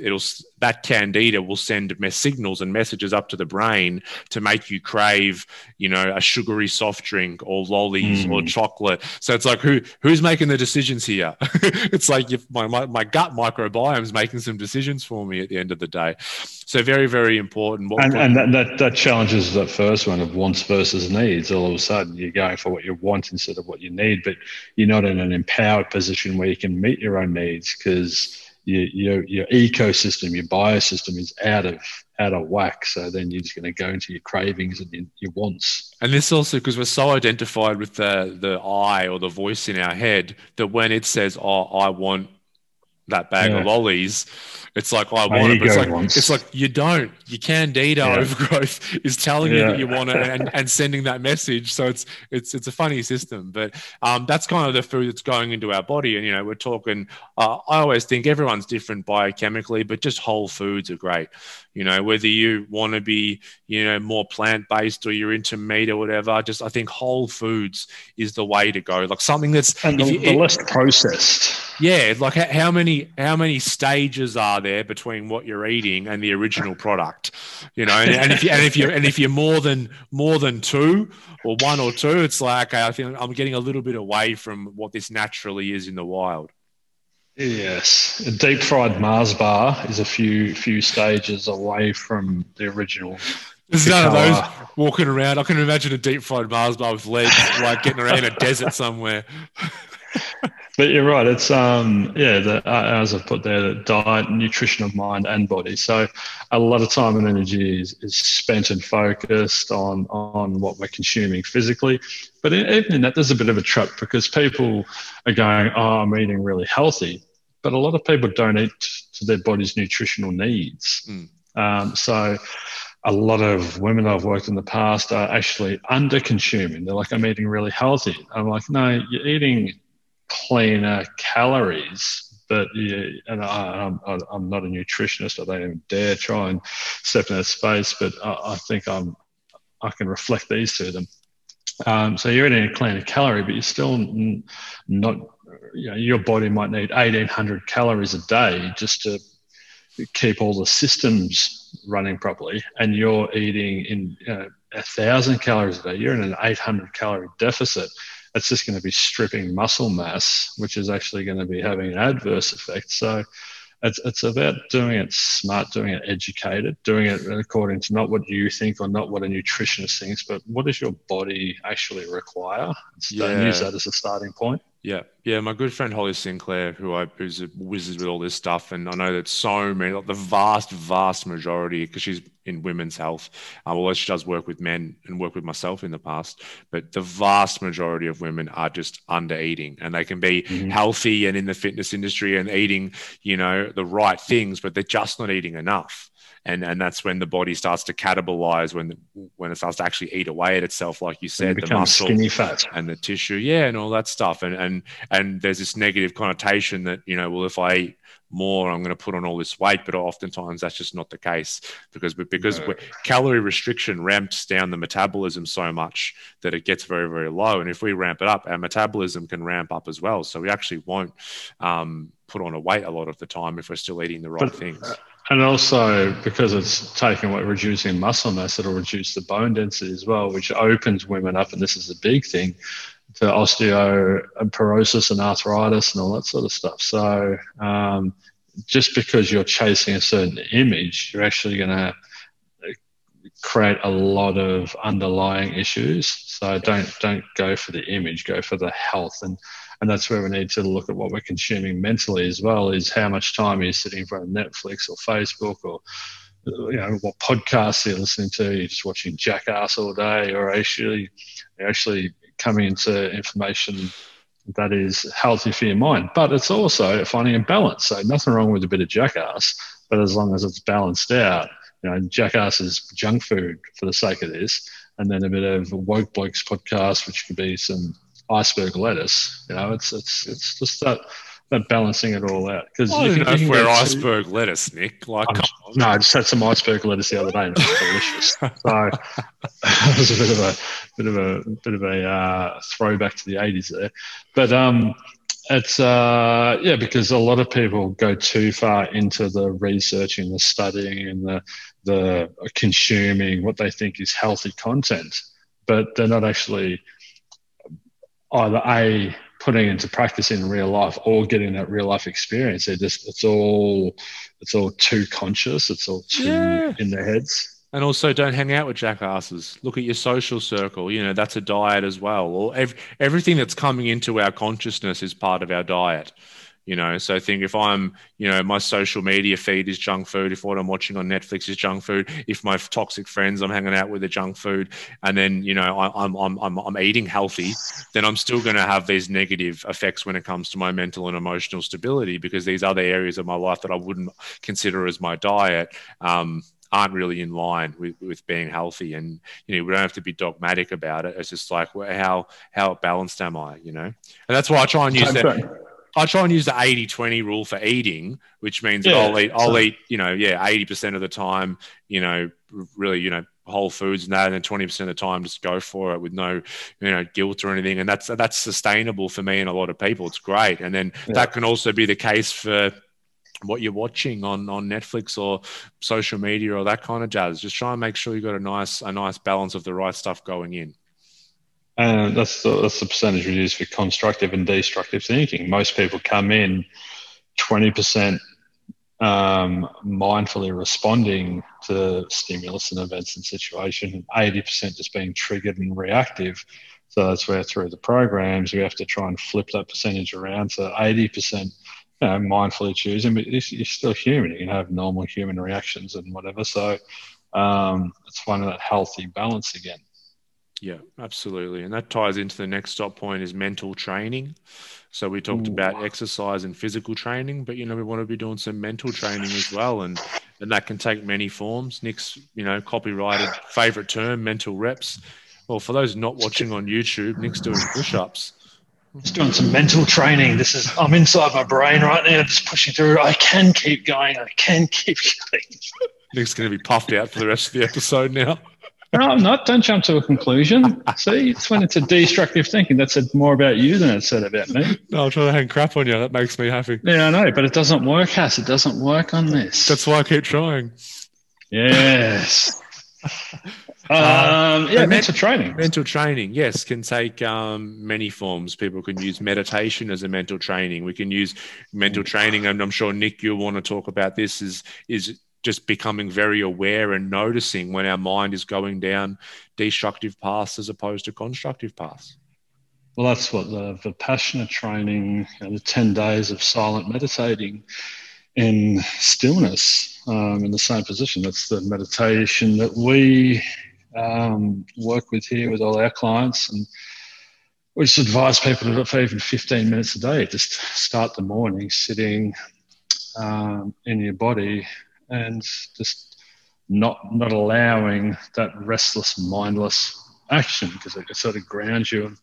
that candida will send signals and messages up to the brain to make you crave, you know, a sugary soft drink or lollies or chocolate. So it's like, who's making the decisions here? It's like if my gut microbiome is making some decisions for me at the end of the day. So very, very important. And that challenges that first one of wants versus needs. All of a sudden, you're going for what you want instead of what you need, but you're not in an empowered position where you can meet your own needs, because your ecosystem, your biosystem is out of whack. So then you're just going to go into your cravings and your wants. And this also, because we're so identified with the I or the voice in our head, that when it says, oh, I want that bag of lollies, it's like, I want it, but it's like you don't. Your candida overgrowth is telling you that you want it and sending that message. So it's a funny system, but that's kind of the food that's going into our body. And, you know, we're talking, I always think everyone's different biochemically, but just whole foods are great. You know, whether you want to be, you know, more plant-based or you're into meat or whatever, just I think whole foods is the way to go. Like something that's... And the less processed. Yeah, like how many stages are there between what you're eating and the original product? You know, and if you're more than two or one or two, it's like, I think I'm getting a little bit away from what this naturally is in the wild. Yes, a deep fried Mars bar is a few stages away from the original. There's none of those walking around. I can imagine a deep fried Mars bar with legs, like getting around a desert somewhere. But you're right. It's as I put there, the diet, nutrition of mind and body. So a lot of time and energy is spent and focused on what we're consuming physically. But even in that, there's a bit of a trap, because people are going, oh, I'm eating really healthy. But a lot of people don't eat to their body's nutritional needs. So a lot of women I've worked in the past are actually under-consuming. They're like, I'm eating really healthy. I'm like, no, you're eating cleaner calories, but I'm not a nutritionist. I don't even dare try and step in that space, but I think I can reflect these to them. So you're eating a cleaner calorie, but you're still not, you know, your body might need 1,800 calories a day just to keep all the systems running properly, and you're eating in 1,000 calories a day. You're in an 800 calorie deficit. It's just going to be stripping muscle mass, which is actually going to be having an adverse effect. So it's about doing it smart, doing it educated, doing it according to not what you think or not what a nutritionist thinks, but what does your body actually require? Don't use that as a starting point. Yeah. My good friend Holly Sinclair, who's a wizard with all this stuff, and I know that so many, like the vast majority, because she's in women's health, although she does work with men and work with myself in the past, but the vast majority of women are just under eating, and they can be healthy and in the fitness industry and eating, you know, the right things, but they're just not eating enough. And that's when the body starts to catabolize, when it starts to actually eat away at itself, like you said, the muscle skinny fat and the tissue, and all that stuff. And there's this negative connotation that, you know, well, if I eat more, I'm going to put on all this weight, but oftentimes that's just not the case, because calorie restriction ramps down the metabolism so much that it gets very, very low. And if we ramp it up, our metabolism can ramp up as well. So we actually won't put on a weight a lot of the time if we're still eating the right things. And also, because it's taking away, reducing muscle mass, it'll reduce the bone density as well, which opens women up, and this is a big thing, for osteoporosis and arthritis and all that sort of stuff. So just because you're chasing a certain image, you're actually going to create a lot of underlying issues. So don't go for the image, go for the health. And that's where we need to look at what we're consuming mentally as well, is how much time you're sitting in front of Netflix or Facebook, or what podcasts you're listening to. You're just watching Jackass all day, or actually coming into information that is healthy for your mind. But it's also finding a balance. So nothing wrong with a bit of Jackass, but as long as it's balanced out. Jackass is junk food for the sake of this, and then a bit of a Woke Blokes podcast, which could be some iceberg lettuce. It's just that balancing it all out. Because if we're iceberg lettuce, Nick, no, I just had some iceberg lettuce the other day, and it was delicious. So it was a bit of a throwback to the 80s there, but it's because a lot of people go too far into the researching, the studying, and the consuming what they think is healthy content, but they're not actually either A, putting into practice in real life, or getting that real life experience. They're just it's all too conscious, it's all too in their heads. And also, don't hang out with jackasses. Look at your social circle. That's a diet as well. Or everything that's coming into our consciousness is part of our diet. So think, if I'm, my social media feed is junk food, if what I'm watching on Netflix is junk food, if my toxic friends I'm hanging out with are junk food, and then, I'm eating healthy, then I'm still going to have these negative effects when it comes to my mental and emotional stability, because these other areas of my life that I wouldn't consider as my diet, aren't really in line with being healthy. And we don't have to be dogmatic about it. It's just like, how balanced am I? And that's why I try and use the 80-20 rule for eating, which means that I'll eat 80% of the time, really, whole foods and that, and then 20% of the time just go for it with no guilt or anything. And that's sustainable for me and a lot of people. It's great. And then that can also be the case for what you're watching on Netflix or social media or that kind of jazz. Just try and make sure you've got a nice balance of the right stuff going in. And that's the percentage we use for constructive and destructive thinking. Most people come in 20% mindfully responding to stimulus and events and situation, 80% just being triggered and reactive. So that's where, through the programs, we have to try and flip that percentage around to 80%. Mindfully choosing, but you're still human. You can have normal human reactions and whatever. So it's finding that healthy balance again. Yeah, absolutely. And that ties into the next stop point, is mental training. So we talked about exercise and physical training, but we want to be doing some mental training as well, and that can take many forms. Nick's copyrighted favorite term, mental reps. Well, for those not watching on YouTube, Nick's doing push-ups. Just doing some mental training. I'm inside my brain right now, just pushing through. I can keep going. Nick's going to be puffed out for the rest of the episode now. No, I'm not. Don't jump to a conclusion. See, it's when it's a destructive thinking. That said more about you than it said about me. No, I'm trying to hang crap on you. That makes me happy. Yeah, I know, but it doesn't work, Hass. It doesn't work on this. That's why I keep trying. Yes. Mental training can take many forms. People can use meditation as a mental training. We can use mental training, and I'm sure, Nick, you'll want to talk about this, is just becoming very aware and noticing when our mind is going down destructive paths as opposed to constructive paths. Well, that's what the Vipassana training, the 10 days of silent meditating in stillness, in the same position. That's the meditation that we work with here with all our clients, and we just advise people to do it for even 15 minutes a day. Just start the morning sitting in your body, and just not allowing that restless, mindless action, because it sort of grounds you and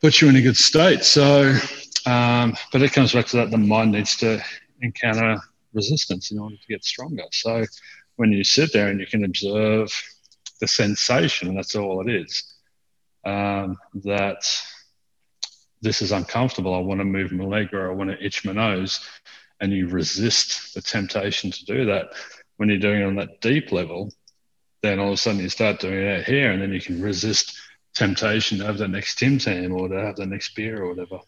puts you in a good state. So, but it comes back to that the mind needs to encounter resistance in order to get stronger. So when you sit there and you can observe the sensation, that's all it is, that this is uncomfortable, I want to move my leg, or I want to itch my nose, and you resist the temptation to do that. When you're doing it on that deep level, then all of a sudden you start doing it out here, and then you can resist temptation to have that next Tim Tam or to have the next beer or whatever.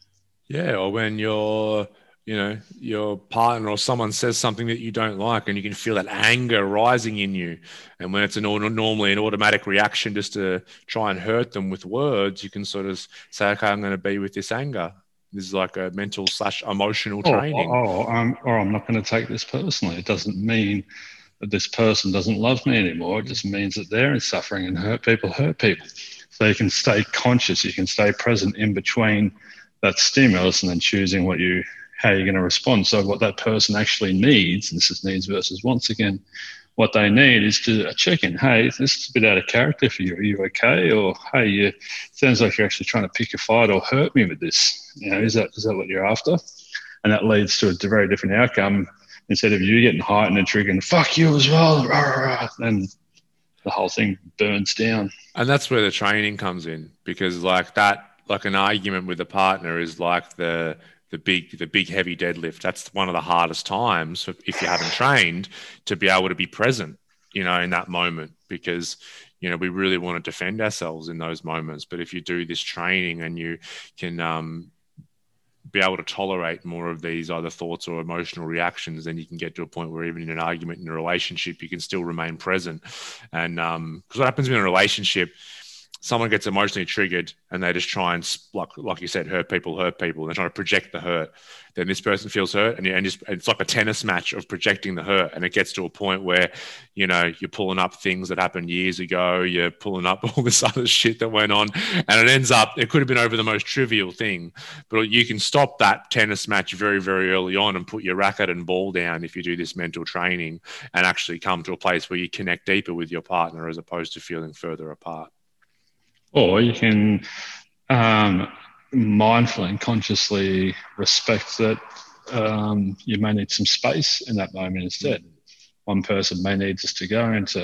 Yeah, or when you're... you know, your partner or someone says something that you don't like and you can feel that anger rising in you. And when it's normally an automatic reaction just to try and hurt them with words, you can sort of say, okay, I'm going to be with this anger. This is like a mental / emotional training. Or I'm not going to take this personally. It doesn't mean that this person doesn't love me anymore. It just means that they're in suffering and hurt people. So you can stay conscious. You can stay present in between that stimulus and then choosing how you're going to respond. So what that person actually needs, and this is needs versus wants again, what they need is to check in. Hey, this is a bit out of character for you. Are you okay? Or, hey, it sounds like you're actually trying to pick a fight or hurt me with this. You know, is that what you're after? And that leads to a very different outcome instead of you getting heightened and triggering, fuck you as well, rah, rah, and the whole thing burns down. And that's where the training comes in, because like an argument with a partner is like the big heavy deadlift. That's one of the hardest times if you haven't trained to be able to be present, you know, in that moment, because, you know, we really want to defend ourselves in those moments. But if you do this training and you can be able to tolerate more of these either thoughts or emotional reactions, then you can get to a point where even in an argument in a relationship, you can still remain present. And because what happens in a relationship, someone gets emotionally triggered and they just try and, like you said, hurt people. They're trying to project the hurt. Then this person feels hurt and it's like a tennis match of projecting the hurt. And it gets to a point where, you know, you're pulling up things that happened years ago. You're pulling up all this other shit that went on. And it ends up, it could have been over the most trivial thing. But you can stop that tennis match very, very early on and put your racket and ball down if you do this mental training and actually come to a place where you connect deeper with your partner as opposed to feeling further apart. Or you can mindfully and consciously respect that you may need some space in that moment instead. One person may need just to go into,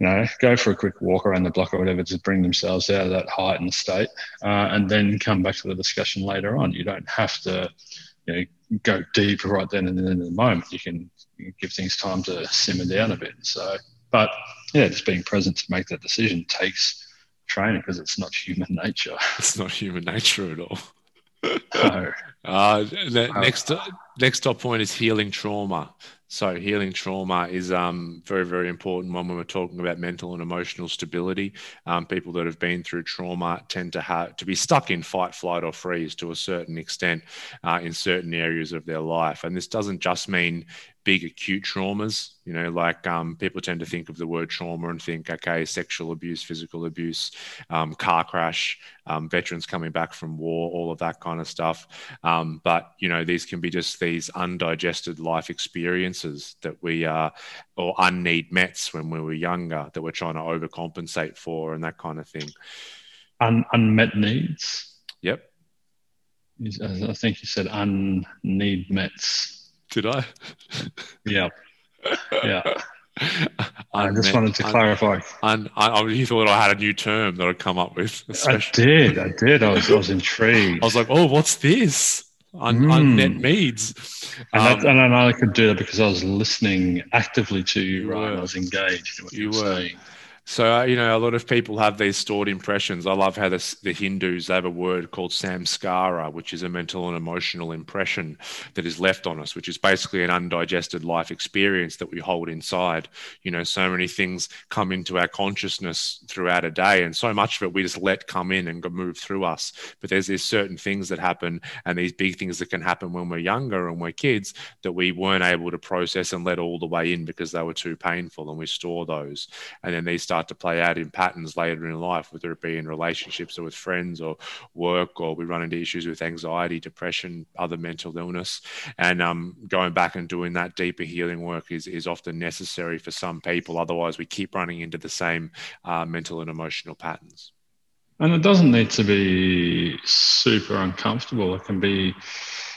you know, go for a quick walk around the block or whatever to bring themselves out of that heightened state and then come back to the discussion later on. You don't have to, you know, go deep right then and then in the moment. You can give things time to simmer down a bit. So, but, yeah, just being present to make that decision takes training, because it's not human nature. It's not human nature at all. No. Next top point is healing trauma. So healing trauma is very, very important when we're talking about mental and emotional stability. People that have been through trauma tend to be stuck in fight, flight, or freeze to a certain extent in certain areas of their life. And this doesn't just mean big acute traumas, you know, like people tend to think of the word trauma and think, okay, sexual abuse, physical abuse, car crash, veterans coming back from war, all of that kind of stuff. But, you know, these can be just these undigested life experiences that we or unneed mets when we were younger that we're trying to overcompensate for and that kind of thing. Unmet needs? Yep. I think you said unneed mets. Did I? Yeah. Yeah. I just wanted to clarify. You thought I had a new term that I'd come up with. I did. I was intrigued. I was like, oh, what's this? Unmet needs. And I could do that because I was listening actively to you, right? I was engaged. You were saying. So, you know, a lot of people have these stored impressions. I love how the Hindus, they have a word called samskara, which is a mental and emotional impression that is left on us, which is basically an undigested life experience that we hold inside. You know, so many things come into our consciousness throughout a day, and so much of it we just let come in and move through us. But there's certain things that happen, and these big things that can happen when we're younger and we're kids that we weren't able to process and let all the way in because they were too painful, and we store those. And then these start to play out in patterns later in life, whether it be in relationships or with friends or work, or we run into issues with anxiety, depression, other mental illness. And going back and doing that deeper healing work is often necessary for some people. Otherwise, we keep running into the same mental and emotional patterns. And it doesn't need to be super uncomfortable. It can be,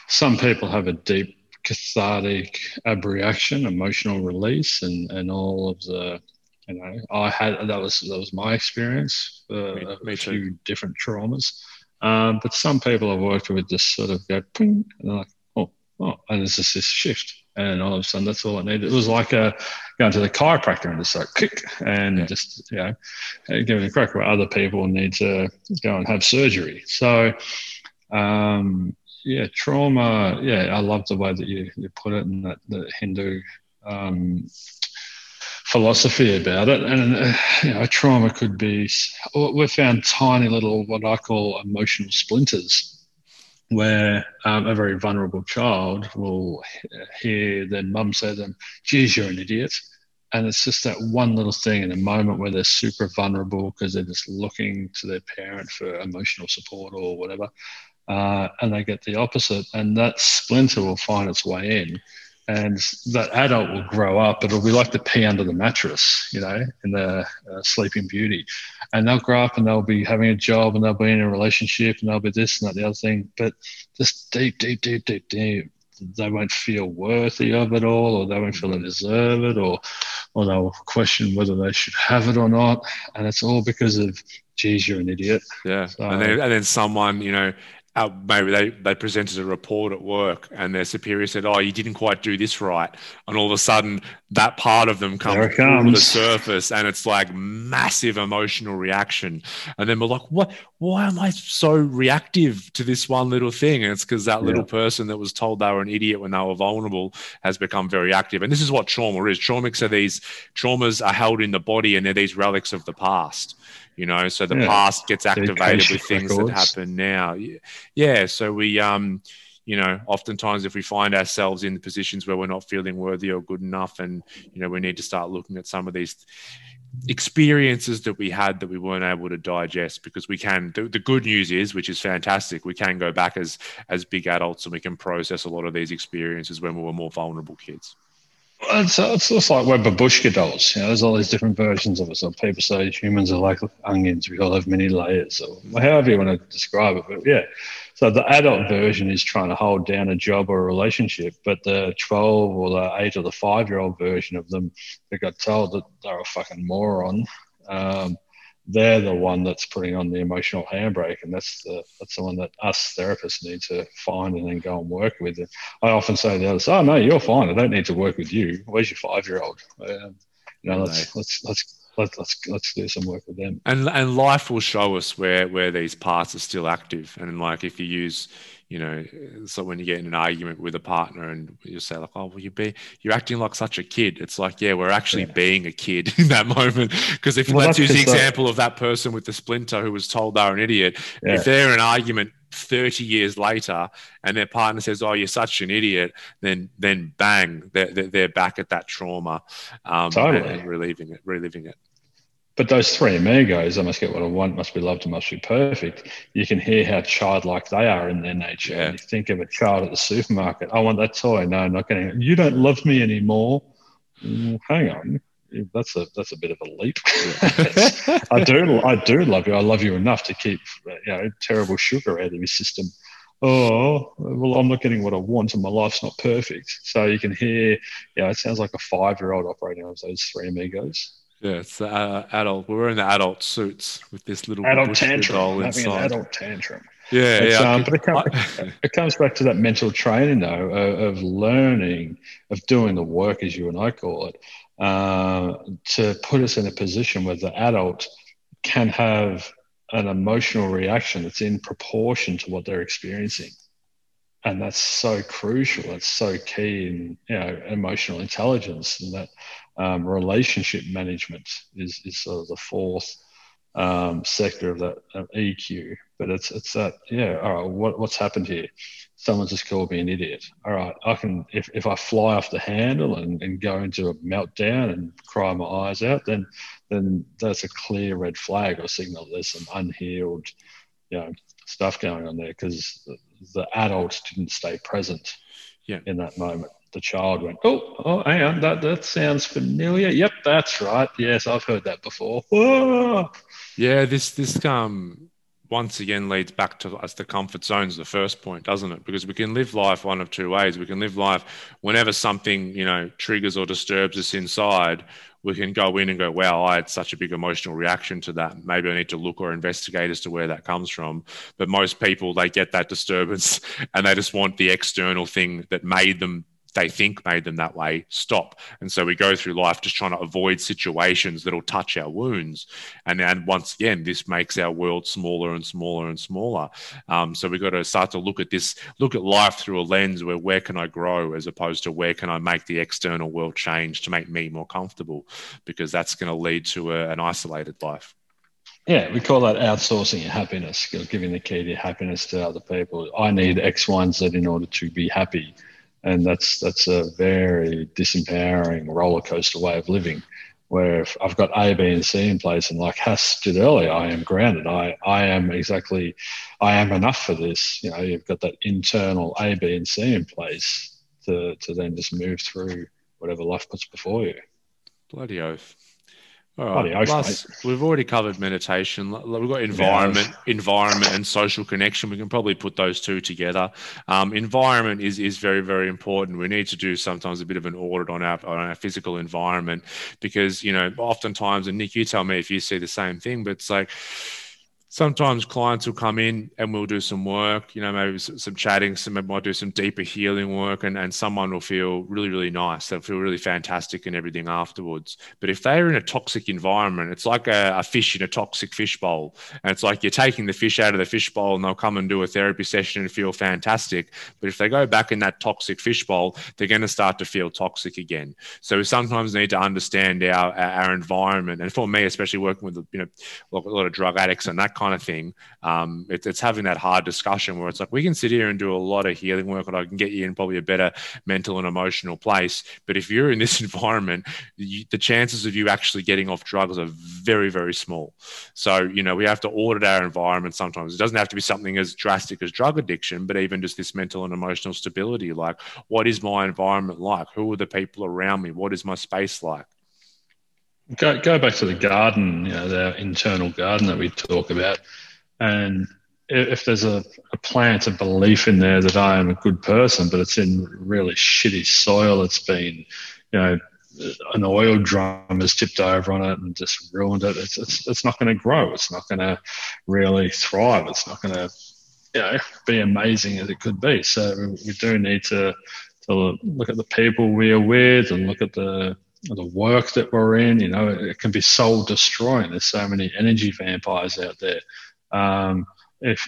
some people have a deep cathartic abreaction, emotional release, and all of the, you know, I had that was my experience. Me too. Different traumas, but some people I've worked with just sort of go ping, and they're like, oh, and there's just this shift, And all of a sudden, that's all I needed. It was like going to the chiropractor and just like click and just, you know, giving a crack where other people need to go and have surgery. So, trauma. Yeah, I love the way that you put it, and that Hindu philosophy about it. And, you know, trauma could be, we found tiny little, what I call emotional splinters, where a very vulnerable child will hear their mum say to them, geez, you're an idiot. And it's just that one little thing in a moment where they're super vulnerable because they're just looking to their parent for emotional support or whatever, and they get the opposite. And that splinter will find its way in. And that adult will grow up. It'll be like the pea under the mattress, you know, in the Sleeping Beauty. And they'll grow up and they'll be having a job and they'll be in a relationship and they'll be this and that, the other thing. But just deep, they won't feel worthy of it all, or they won't feel they deserve it, or they'll question whether they should have it or not. And it's all because of, geez, you're an idiot. Yeah. So, and then someone, you know, maybe they presented a report at work and their superior said, oh, you didn't quite do this right. And all of a sudden that part of them comes to the surface, and it's like massive emotional reaction. And then we're like, what? Why am I so reactive to this one little thing? And it's because that little person that was told they were an idiot when they were vulnerable has become very active. And this is what trauma is. Traumas are held in the body, and they're these relics of the past. You know, so the past gets activated with things that happen now. Yeah, so we, you know, oftentimes if we find ourselves in positions where we're not feeling worthy or good enough, and, you know, we need to start looking at some of these experiences that we had that we weren't able to digest, because we can, the good news is, which is fantastic, we can go back as big adults and we can process a lot of these experiences when we were more vulnerable kids. And so it's just like we're babushka dolls. You know, there's all these different versions of it. So people say humans are like onions. We all have many layers, or however you want to describe it. But yeah, so the adult version is trying to hold down a job or a relationship, but the 12 or the 8 or the 5-year-old version of them that got told that they're a fucking moron, they're the one that's putting on the emotional handbrake, and that's the one that us therapists need to find and then go and work with. And I often say to the others, "Oh no, you're fine. I don't need to work with you. Where's your 5-year-old? You know, let's do some work with them." And life will show us where these parts are still active. And like if you use, you know, so when you get in an argument with a partner and you say like, oh, well, you're acting like such a kid. It's like, yeah, we're actually being a kid in that moment. Because if let's use the example of that person with the splinter who was told they're an idiot. Yeah. If they're in an argument 30 years later and their partner says, oh, you're such an idiot, then bang, they're back at that trauma, and reliving it. But those three amigos, I must get what I want, must be loved, and must be perfect. You can hear how childlike they are in their nature. Yeah. You think of a child at the supermarket. I want that toy. No, I'm not getting it. You don't love me anymore. Hang on. That's a bit of a leap. Yeah. I do love you. I love you enough to keep, you know, terrible sugar out of your system. Oh, well, I'm not getting what I want and my life's not perfect. So you can hear, you know, it sounds like a 5-year-old operating on those three amigos. Yeah, it's the adult. We're in the adult suits with this little adult tantrum. Doll having an adult tantrum. Yeah, yeah. But it comes back to that mental training, though, of learning, of doing the work, as you and I call it, to put us in a position where the adult can have an emotional reaction that's in proportion to what they're experiencing. And that's so crucial. It's so key in, you know, emotional intelligence, and that relationship management is sort of the fourth sector of that EQ. But it's that, yeah, all right, what's happened here? Someone just called me an idiot. All right, I can, if I fly off the handle and go into a meltdown and cry my eyes out, then that's a clear red flag or signal there's some unhealed, you know, stuff going on there, because the adult didn't stay present in that moment. The child went, oh, hang on, that sounds familiar. Yep, that's right. Yes, I've heard that before. Whoa. Yeah, this once again leads back to us. The comfort zone's the first point, doesn't it? Because we can live life one of two ways. We can live life whenever something, you know, triggers or disturbs us inside. We can go in and go, wow, I had such a big emotional reaction to that. Maybe I need to look or investigate as to where that comes from. But most people, they get that disturbance and they just want the external thing that made them they think made them that way stop. And so we go through life just trying to avoid situations that'll touch our wounds. And once again, this makes our world smaller and smaller and smaller. So we've got to start to look at this, look at life through a lens where can I grow as opposed to where can I make the external world change to make me more comfortable, because that's going to lead to an isolated life. Yeah, we call that outsourcing happiness, giving the key to happiness to other people. I need X, Y, and Z in order to be happy. And that's a very disempowering roller coaster way of living, where if I've got A, B, and C in place, and like Hass did earlier, I am grounded. I am enough for this. You know, you've got that internal A, B, and C in place to then just move through whatever life puts before you. Bloody oath. All right. We've already covered meditation. We've got environment, and social connection. We can probably put those two together. Environment is very, very important. We need to do sometimes a bit of an audit on our physical environment, because, you know, oftentimes, and Nick, you tell me if you see the same thing, but it's like, sometimes clients will come in and we'll do some work, you know, maybe some chatting, maybe I'll do some deeper healing work, and someone will feel really, really nice. They'll feel really fantastic and everything afterwards. But if they're in a toxic environment, it's like a fish in a toxic fishbowl. And it's like you're taking the fish out of the fishbowl and they'll come and do a therapy session and feel fantastic. But if they go back in that toxic fishbowl, they're going to start to feel toxic again. So we sometimes need to understand our environment. And for me, especially working with, you know, a lot of drug addicts and that kind of thing, it's having that hard discussion where it's like, we can sit here and do a lot of healing work and I can get you in probably a better mental and emotional place, but if you're in this environment, the chances of you actually getting off drugs are very, very small. So, you know, we have to audit our environment sometimes. It doesn't have to be something as drastic as drug addiction, but even just this mental and emotional stability, like, what is my environment like? Who are the people around me? What is my space like? Go back to the garden, you know, the internal garden that we talk about. And if there's a plant, a belief in there that I am a good person, but it's in really shitty soil, it's been, you know, an oil drum has tipped over on it and just ruined it, it's not going to grow. It's not going to really thrive. It's not going to, you know, be amazing as it could be. So we do need to look at the people we are with and look at the work that we're in. You know, it can be soul destroying. There's so many energy vampires out there.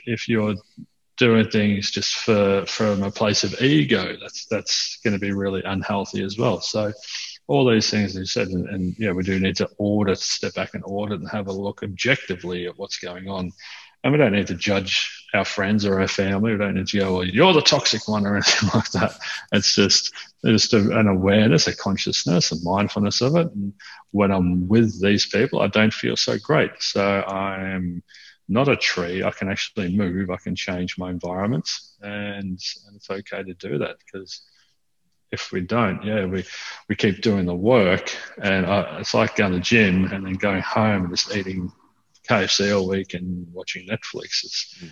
If you're doing things just from a place of ego, that's going to be really unhealthy as well. So all these things that you said, and yeah, we do need to step back and audit and have a look objectively at what's going on. And we don't need to judge our friends or our family. We don't need to go, well, you're the toxic one or anything like that. It's just an awareness, a consciousness, a mindfulness of it. And when I'm with these people, I don't feel so great. So I am not a tree. I can actually move. I can change my environment. And it's okay to do that, because if we don't, we keep doing the work. And it's like going to the gym and then going home and just eating KFC all week and watching Netflix. It's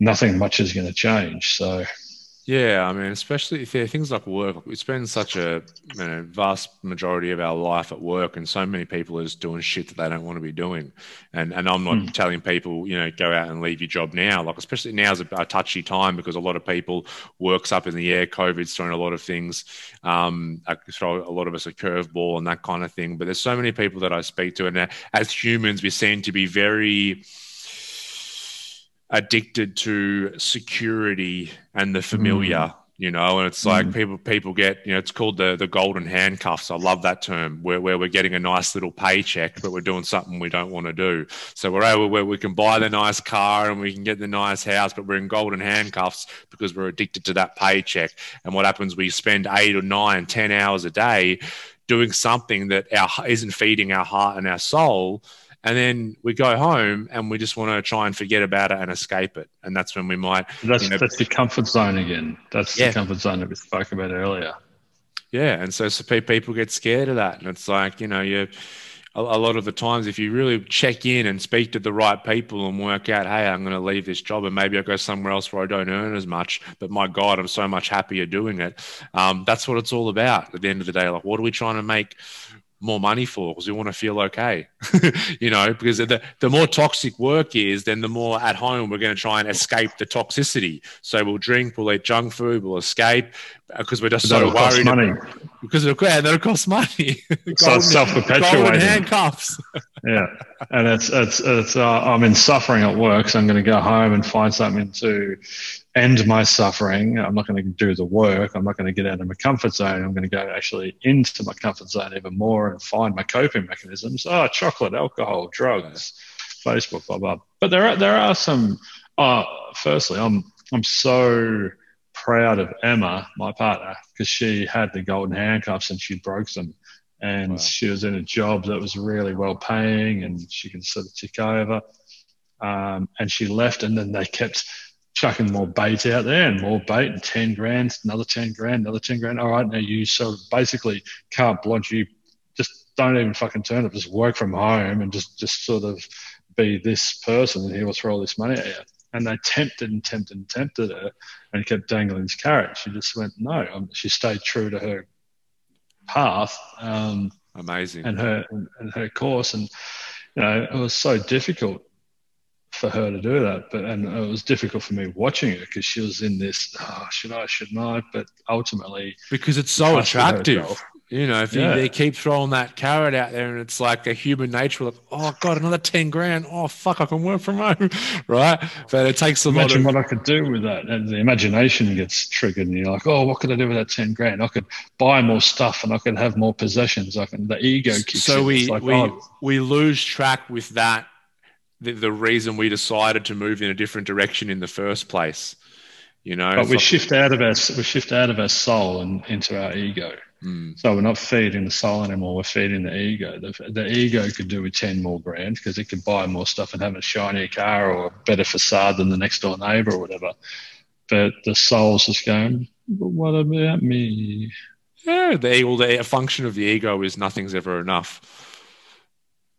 nothing much is going to change. So yeah, I mean, especially if there are things like work, we spend such a vast majority of our life at work, and so many people are just doing shit that they don't want to be doing. And I'm not telling people, you know, go out and leave your job now. Like, especially now is a touchy time, because a lot of people, work's up in the air, COVID's throwing a lot of things, throw a lot of us a curveball and that kind of thing. But there's so many people that I speak to, and as humans, we seem to be very addicted to security and the familiar, you know, and it's like people get, you know, it's called the golden handcuffs. I love that term, where we're getting a nice little paycheck, but we're doing something we don't want to do. So we're able where we can buy the nice car and we can get the nice house, but we're in golden handcuffs because we're addicted to that paycheck. And what happens, we spend 8 or 9, 10 hours a day doing something that isn't feeding our heart and our soul. And then we go home and we just want to try and forget about it and escape it. And that's when we might... That's the comfort zone again. That's the comfort zone that we spoke about earlier. Yeah. And so people get scared of that. And it's like, you know, a lot of the times, if you really check in and speak to the right people and work out, hey, I'm going to leave this job and maybe I go somewhere else where I don't earn as much, but my God, I'm so much happier doing it. That's what it's all about at the end of the day. Like, what are we trying to make... more money for, because we want to feel okay, you know, because the more toxic work is, then the more at home we're going to try and escape the toxicity. So we'll drink, we'll eat junk food, we'll escape, because we're just so worried. Because that'll cost money. So it's self-perpetuating. Golden handcuffs. Yeah. And it's I'm in suffering at work, so I'm going to go home and find something to end my suffering. I'm not going to do the work. I'm not going to get out of my comfort zone. I'm going to go actually into my comfort zone even more and find my coping mechanisms. Oh, chocolate, alcohol, drugs, Facebook, blah, blah. But there are some firstly, I'm so proud of Emma, my partner, because she had the golden handcuffs and she broke them. And She was in a job that was really well paying and she could sort of tick over. And she left, and then they kept chucking more bait out there and more bait, and $10,000, another $10,000, another $10,000. All right, now you sort of basically carte blanche, you just don't even fucking turn up, just work from home and just sort of be this person and he will throw all this money at you. And they tempted her and kept dangling this carrot. She just went, no. She stayed true to her path. Amazing. And her course. And, you know, it was so difficult for her to do that. And it was difficult for me watching her, because she was in this, shouldn't I? But ultimately... Because it's so attractive. Herself. You know, if they keep throwing that carrot out there, and it's like a human nature, like, oh, God, another $10,000. Oh, fuck, I can work from home, right? But it takes a lot of... Imagine what I could do with that. And the imagination gets triggered, and you're like, oh, what could I do with that $10,000? I could buy more stuff, and I could have more possessions. The ego kicks in. So we lose track with that, the reason we decided to move in a different direction in the first place, you know? But we shift out of our soul and into our ego. So we're not feeding the soul anymore, we're feeding the ego. The ego could do with 10 more grand, because it could buy more stuff and have a shinier car or a better facade than the next door neighbour or whatever. But the soul's just going, but what about me? Yeah, a function of the ego is nothing's ever enough.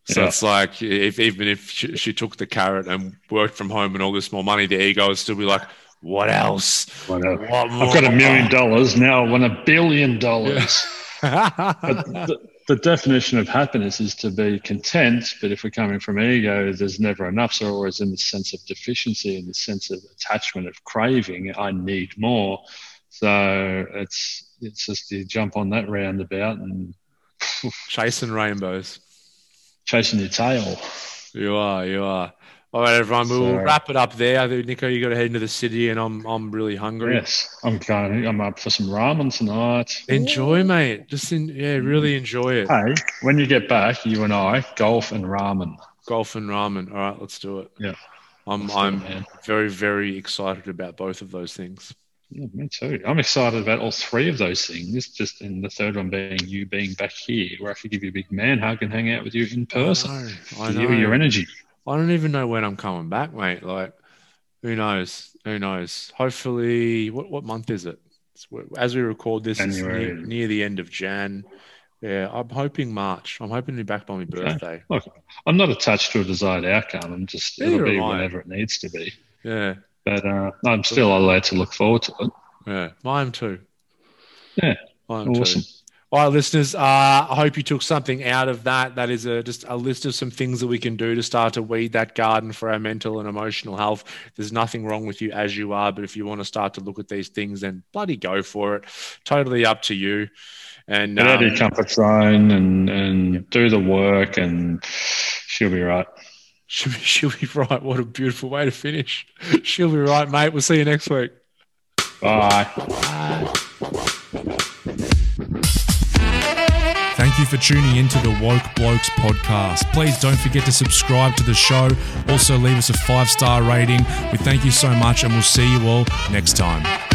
So It's like, even if she took the carrot and worked from home and all this more money, the ego would still be like, what else? What more? I've got $1 million. Now I want $1 billion. Yeah. But the definition of happiness is to be content. But if we're coming from ego, there's never enough. So always in the sense of deficiency, in the sense of attachment, of craving, I need more. So it's just you jump on that roundabout and chasing rainbows, chasing your tail. You are. All right, everyone, we'll wrap it up there. I think, Nico, you got to head into the city, and I'm really hungry. Yes, I'm up for some ramen tonight. Enjoy, mate. Really enjoy it. Hey, when you get back, you and I, golf and ramen. Golf and ramen. All right, let's do it. Yeah. I'm very, very excited about both of those things. Yeah, me too. I'm excited about all three of those things, just in the third one being you being back here, where I could give you a big man hug and hang out with you in person. I know. Give you your energy. I don't even know when I'm coming back, mate. Like, who knows? Hopefully, what month is it? As we record this, January. It's near the end of Jan. Yeah, I'm hoping March. I'm hoping to be back by my birthday. Look, I'm not attached to a desired outcome. I'm just, it'll be whenever it needs to be. Yeah. But I'm still allowed to look forward to it. Yeah, mine too. Yeah, awesome. All right, listeners, I hope you took something out of that. That is just a list of some things that we can do to start to weed that garden for our mental and emotional health. There's nothing wrong with you as you are, but if you want to start to look at these things, then bloody go for it. Totally up to you. And get out of your comfort zone and do the work, and she'll be right. She'll be right. What a beautiful way to finish. She'll be right, mate. We'll see you next week. Bye. Thank you for tuning into the Woke Blokes podcast. Please don't forget to subscribe to the show. Also, leave us a 5-star rating. We thank you so much, and we'll see you all next time.